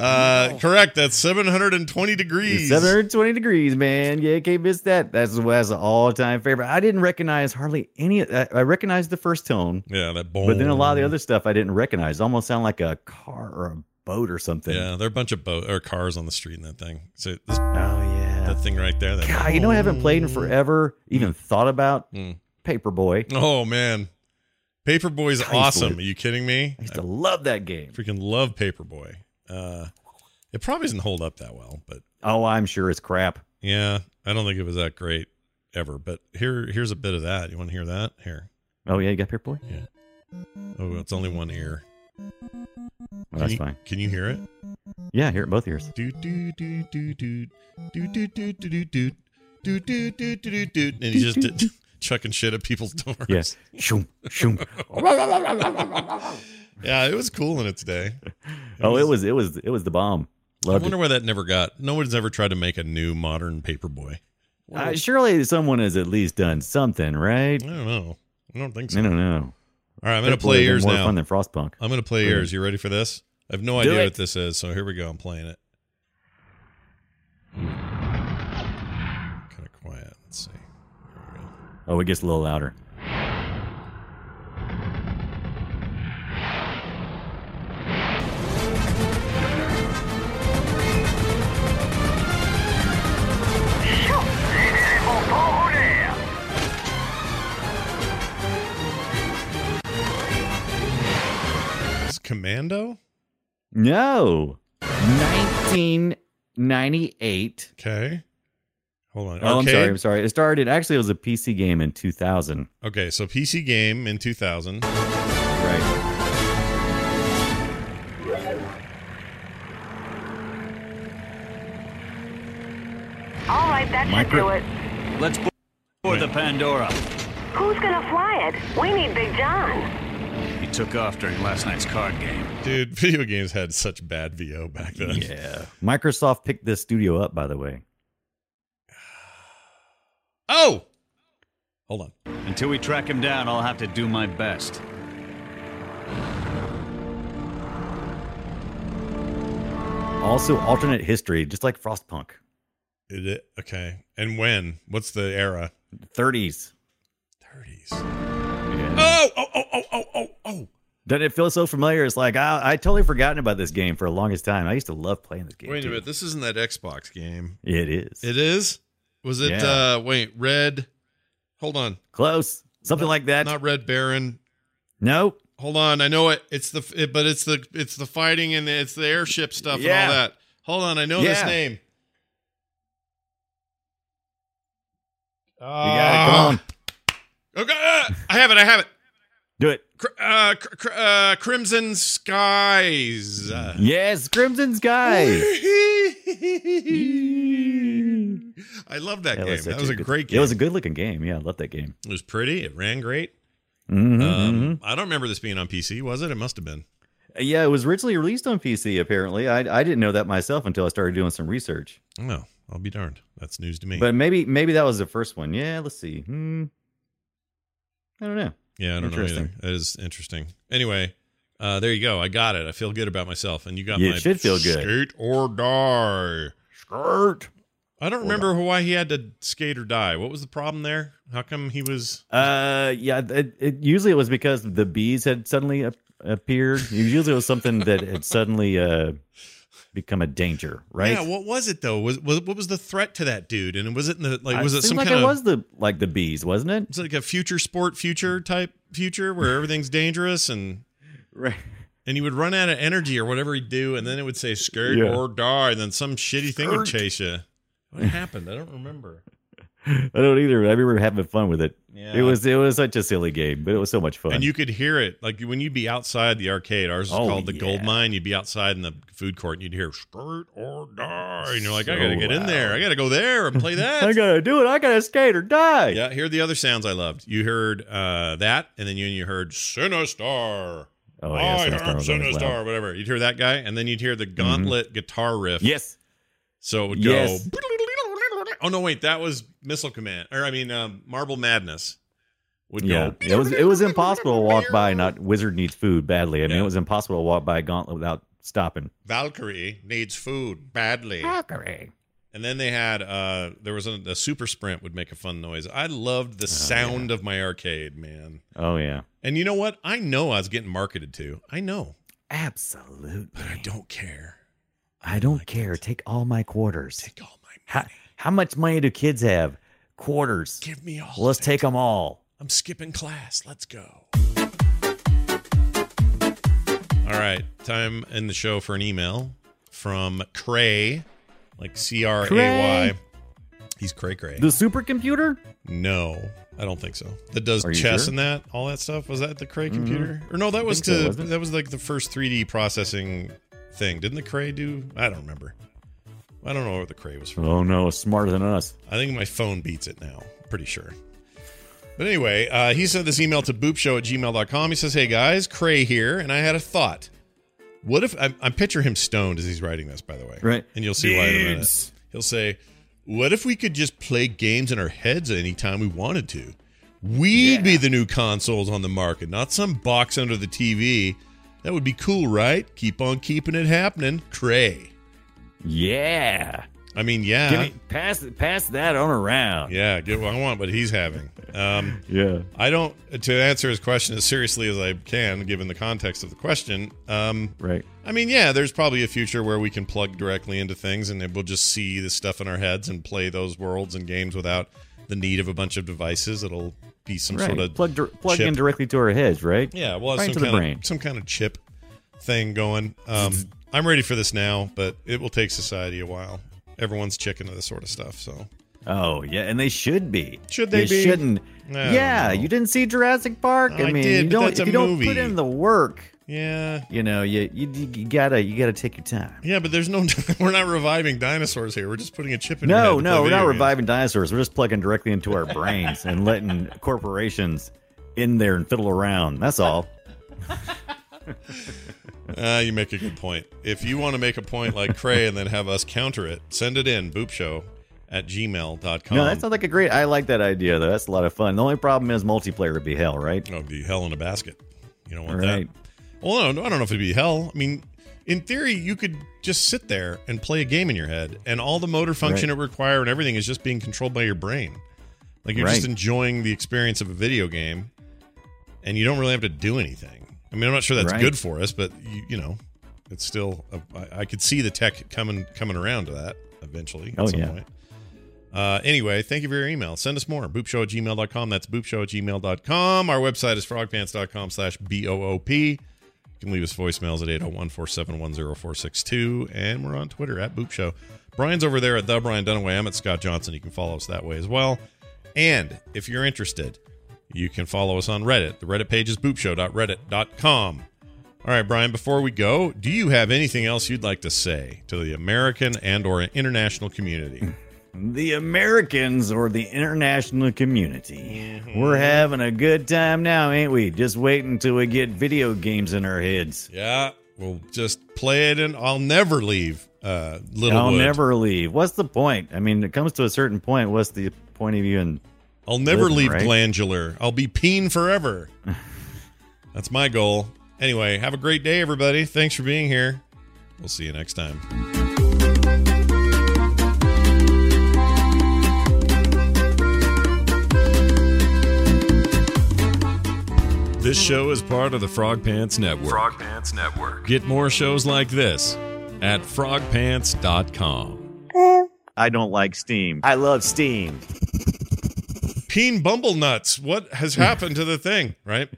uh, correct. That's seven hundred twenty degrees. It's seven hundred twenty degrees, man. Yeah, can't miss that. That's, that's an all-time favorite. I didn't recognize hardly any. I, I recognized the first tone. Yeah, that boom. But then a lot of the other stuff I didn't recognize. It almost sound like a car or a boat or something. Yeah, there are a bunch of boat or cars on the street in that thing. So this, oh yeah, that thing right there. That God, boom. You know, I haven't played in forever. Even mm. thought about mm. Paperboy. Oh man, Paperboy's awesome. To, are you kidding me? I used to I love that game. Freaking love Paperboy. Uh, it probably doesn't hold up that well, but oh, I'm sure it's crap. Yeah, I don't think it was that great ever. But here, here's a bit of that. You want to hear that? Here. Oh yeah, you got Paperboy. Yeah. Oh, it's only one ear. Well, that's you, fine. Can you hear it? Yeah, I hear it both ears. Do do do do do do do do do do do do do do do. And he's just did, chucking shit at people's doors. Yes. Yeah. Shoom shoom. Yeah, it was cool in its day. It oh, was, it was it was it was the bomb. Loved I wonder it. why that never got. No one's ever tried to make a new modern Paperboy. Uh, surely someone has at least done something, right? I don't know. I don't think so. I don't know. All right, I'm going to play ears more now. Fun than Frostpunk. I'm going to play ears. You ready for this? I have no Do idea it. what this is, so here we go. I'm playing it. Kind of quiet. Let's see. Here we go. Oh, it gets a little louder. Commando? No. nineteen ninety-eight. Okay. Hold on. Oh, arcade? I'm sorry. I'm sorry. It started, actually, it was a P C game in two thousand. Okay, so P C game in two thousand. Right. All right, that should do it. Let's board the Pandora. Who's going to fly it? We need Big John. He took off during last night's card game. Dude, video games had such bad V O back then. Yeah. Microsoft picked this studio up, by the way. Oh! Hold on. Until we track him down, I'll have to do my best. Also, alternate history, just like Frostpunk. It, it, okay. And when? What's the era? thirties. thirties. Yeah. Oh, oh, oh, oh, oh, oh, oh. Doesn't it feel so familiar? It's like, I, I totally forgotten about this game for the longest time. I used to love playing this game. Wait a too. minute. This isn't that Xbox game. It is. It is? Was it, yeah. uh, wait, Red? Hold on. Close. Something not, like that. Not Red Baron. Nope. Hold on. I know it. It's the, it, but it's the, it's the fighting and it's the airship stuff yeah. and all that. Hold on. I know yeah. this name. You got it. Come on. Okay. Uh, I have it. I have it. Do it. Uh, cr- cr- uh, Crimson Skies. Yes, Crimson Skies. I love that, that game. Was that was a good, great game. It was a good looking game. Yeah, I love that game. It was pretty. It ran great. Mm-hmm, um, mm-hmm. I don't remember this being on P C, was it? It must have been. Yeah, it was originally released on P C, apparently. I, I didn't know that myself until I started doing some research. No, I'll be darned. That's news to me. But maybe maybe that was the first one. Yeah, let's see. Hmm. I don't know. Yeah, I don't know either. That is interesting. Anyway, uh, there you go. I got it. I feel good about myself. And you got yeah, my should feel good. Skate or Die. Skirt. I don't or remember die. why he had to skate or die. What was the problem there? How come he was... Uh, yeah, it, it, usually it was because the bees had suddenly ap- appeared. Usually it was something that had suddenly uh, become a danger, right? Yeah, what was it, though? Was, was What was the threat to that dude? And was it in the... like? Was I it some like kind it of... was the, like the bees, wasn't it? It's like a future sport future type future where everything's dangerous and... Right. And he would run out of energy or whatever he'd do, and then it would say, skate yeah. or die, and then some shitty Skirt. thing would chase you. What happened? I don't remember. I don't either. I remember having fun with it. Yeah. It was it was such a silly game, but it was so much fun. And you could hear it. Like when you'd be outside the arcade, ours was oh, called the yeah. Gold Mine. You'd be outside in the food court and you'd hear skirt or die. And you're like, so I got to get loud. in there. I got to go there and play that. I got to do it. I got to skate or die. Yeah, hear the other sounds I loved. You heard uh, that, and then you, you heard Sinistar. Oh, yeah, I Sinistar heard Sinistar, whatever. You'd hear that guy, and then you'd hear the Gauntlet mm-hmm. guitar riff. Yes. So it would go. Yes. Oh no! Wait, that was Missile Command, or I mean, um, Marble Madness would go. Yeah, it was it was impossible to walk by. Not Wizard needs food badly. I mean, yeah. it was impossible to walk by a Gauntlet without stopping. Valkyrie needs food badly. Valkyrie. And then they had uh, there was a, a Super Sprint would make a fun noise. I loved the oh, sound yeah. of my arcade, man. Oh yeah. And you know what? I know I was getting marketed to. I know. Absolutely. But I don't care. I don't like care. It. Take all my quarters. Take all my money. How, how much money do kids have? Quarters. Give me all. Let's take them all. I'm skipping class. Let's go. All right. Time in the show for an email from Cray. Like C R A Y. Cray. He's Cray Cray. The supercomputer? No. I don't think so. That does chess sure? and that, all that stuff. Was that the Cray computer? Mm-hmm. Or no, that I was to so, that was like the first three D processing thing. Didn't the Cray do? I don't remember. I don't know where the Cray was from. Oh no, it's smarter than us. I think my phone beats it now. Pretty sure. But anyway, uh, he sent this email to boop show at gmail dot com. He says, "Hey guys, Cray here, and I had a thought. What if I, I picture him stoned as he's writing this? By the way, right? And you'll see why in a minute. He'll say, "What if we could just play games in our heads anytime we wanted to? We'd yeah. be the new consoles on the market, not some box under the T V." That would be cool, right? Keep on keeping it happening, Cray. Yeah. I mean, yeah. Give me, pass pass that on around. Yeah, get what I want, but he's having. Um, yeah. I don't, to answer his question as seriously as I can, given the context of the question. Um, right. I mean, yeah, there's probably a future where we can plug directly into things and we'll just see the stuff in our heads and play those worlds and games without the need of a bunch of devices. It'll be some right. sort of plug, di- plug chip. in directly to our heads, right? Yeah, well, right some, kind the brain. Of, some kind of chip thing going. Um, I'm ready for this now, but it will take society a while. Everyone's chicken to this sort of stuff, so. Oh yeah, and they should be. Should they, they be? Shouldn't. No, yeah, no. You didn't see Jurassic Park. I, I mean, did, you don't. But that's if a you don't movie. Put in the work. Yeah, you know, you, you you gotta you gotta take your time. Yeah, but there's no, we're not reviving dinosaurs here. We're just putting a chip in. No, your no, we're not games. reviving dinosaurs. We're just plugging directly into our brains and letting corporations in there and fiddle around. That's all. uh, you make a good point. If you want to make a point like Cray and then have us counter it, send it in boop show at gmail dot com. No, that sounds like a great. I like that idea though. That's a lot of fun. The only problem is multiplayer would be hell, right? Oh, it'd be hell in a basket. You don't want right. that. Well, I don't know if it'd be hell. I mean, in theory, you could just sit there and play a game in your head, and all the motor function right. it requires and everything is just being controlled by your brain. Like, you're right. just enjoying the experience of a video game, and you don't really have to do anything. I mean, I'm not sure that's right. good for us, but, you, you know, it's still... A, I, I could see the tech coming coming around to that eventually at oh, some yeah. point. Uh, anyway, thank you for your email. Send us more. boop show at gmail dot com. That's boop show at gmail dot com. Our website is frogpants dot com slash B O O P. You can leave us voicemails at eight oh one, four seven one, oh four six two, and we're on Twitter at Boop Show. Brian's over there at the Brian Dunaway. I'm at Scott Johnson. You can follow us that way as well. And if you're interested, you can follow us on Reddit. The Reddit page is boop show dot reddit dot com. All right, Brian, before we go, do you have anything else you'd like to say to the American and or international community? The Americans or the international community. We're having a good time now, ain't we? Just wait until we get video games in our heads. Yeah, we'll just play it and I'll never leave uh, Littlewood. I'll never leave. What's the point? I mean, it comes to a certain point. What's the point of you? And I'll never living, leave right? Glandular. I'll be peen forever. That's my goal. Anyway, have a great day, everybody. Thanks for being here. We'll see you next time. This show is part of the Frog Pants Network. Frog Pants Network. Get more shows like this at frog pants dot com. I don't like steam. I love steam. Peen Bumble Nuts. What has happened to the thing, right?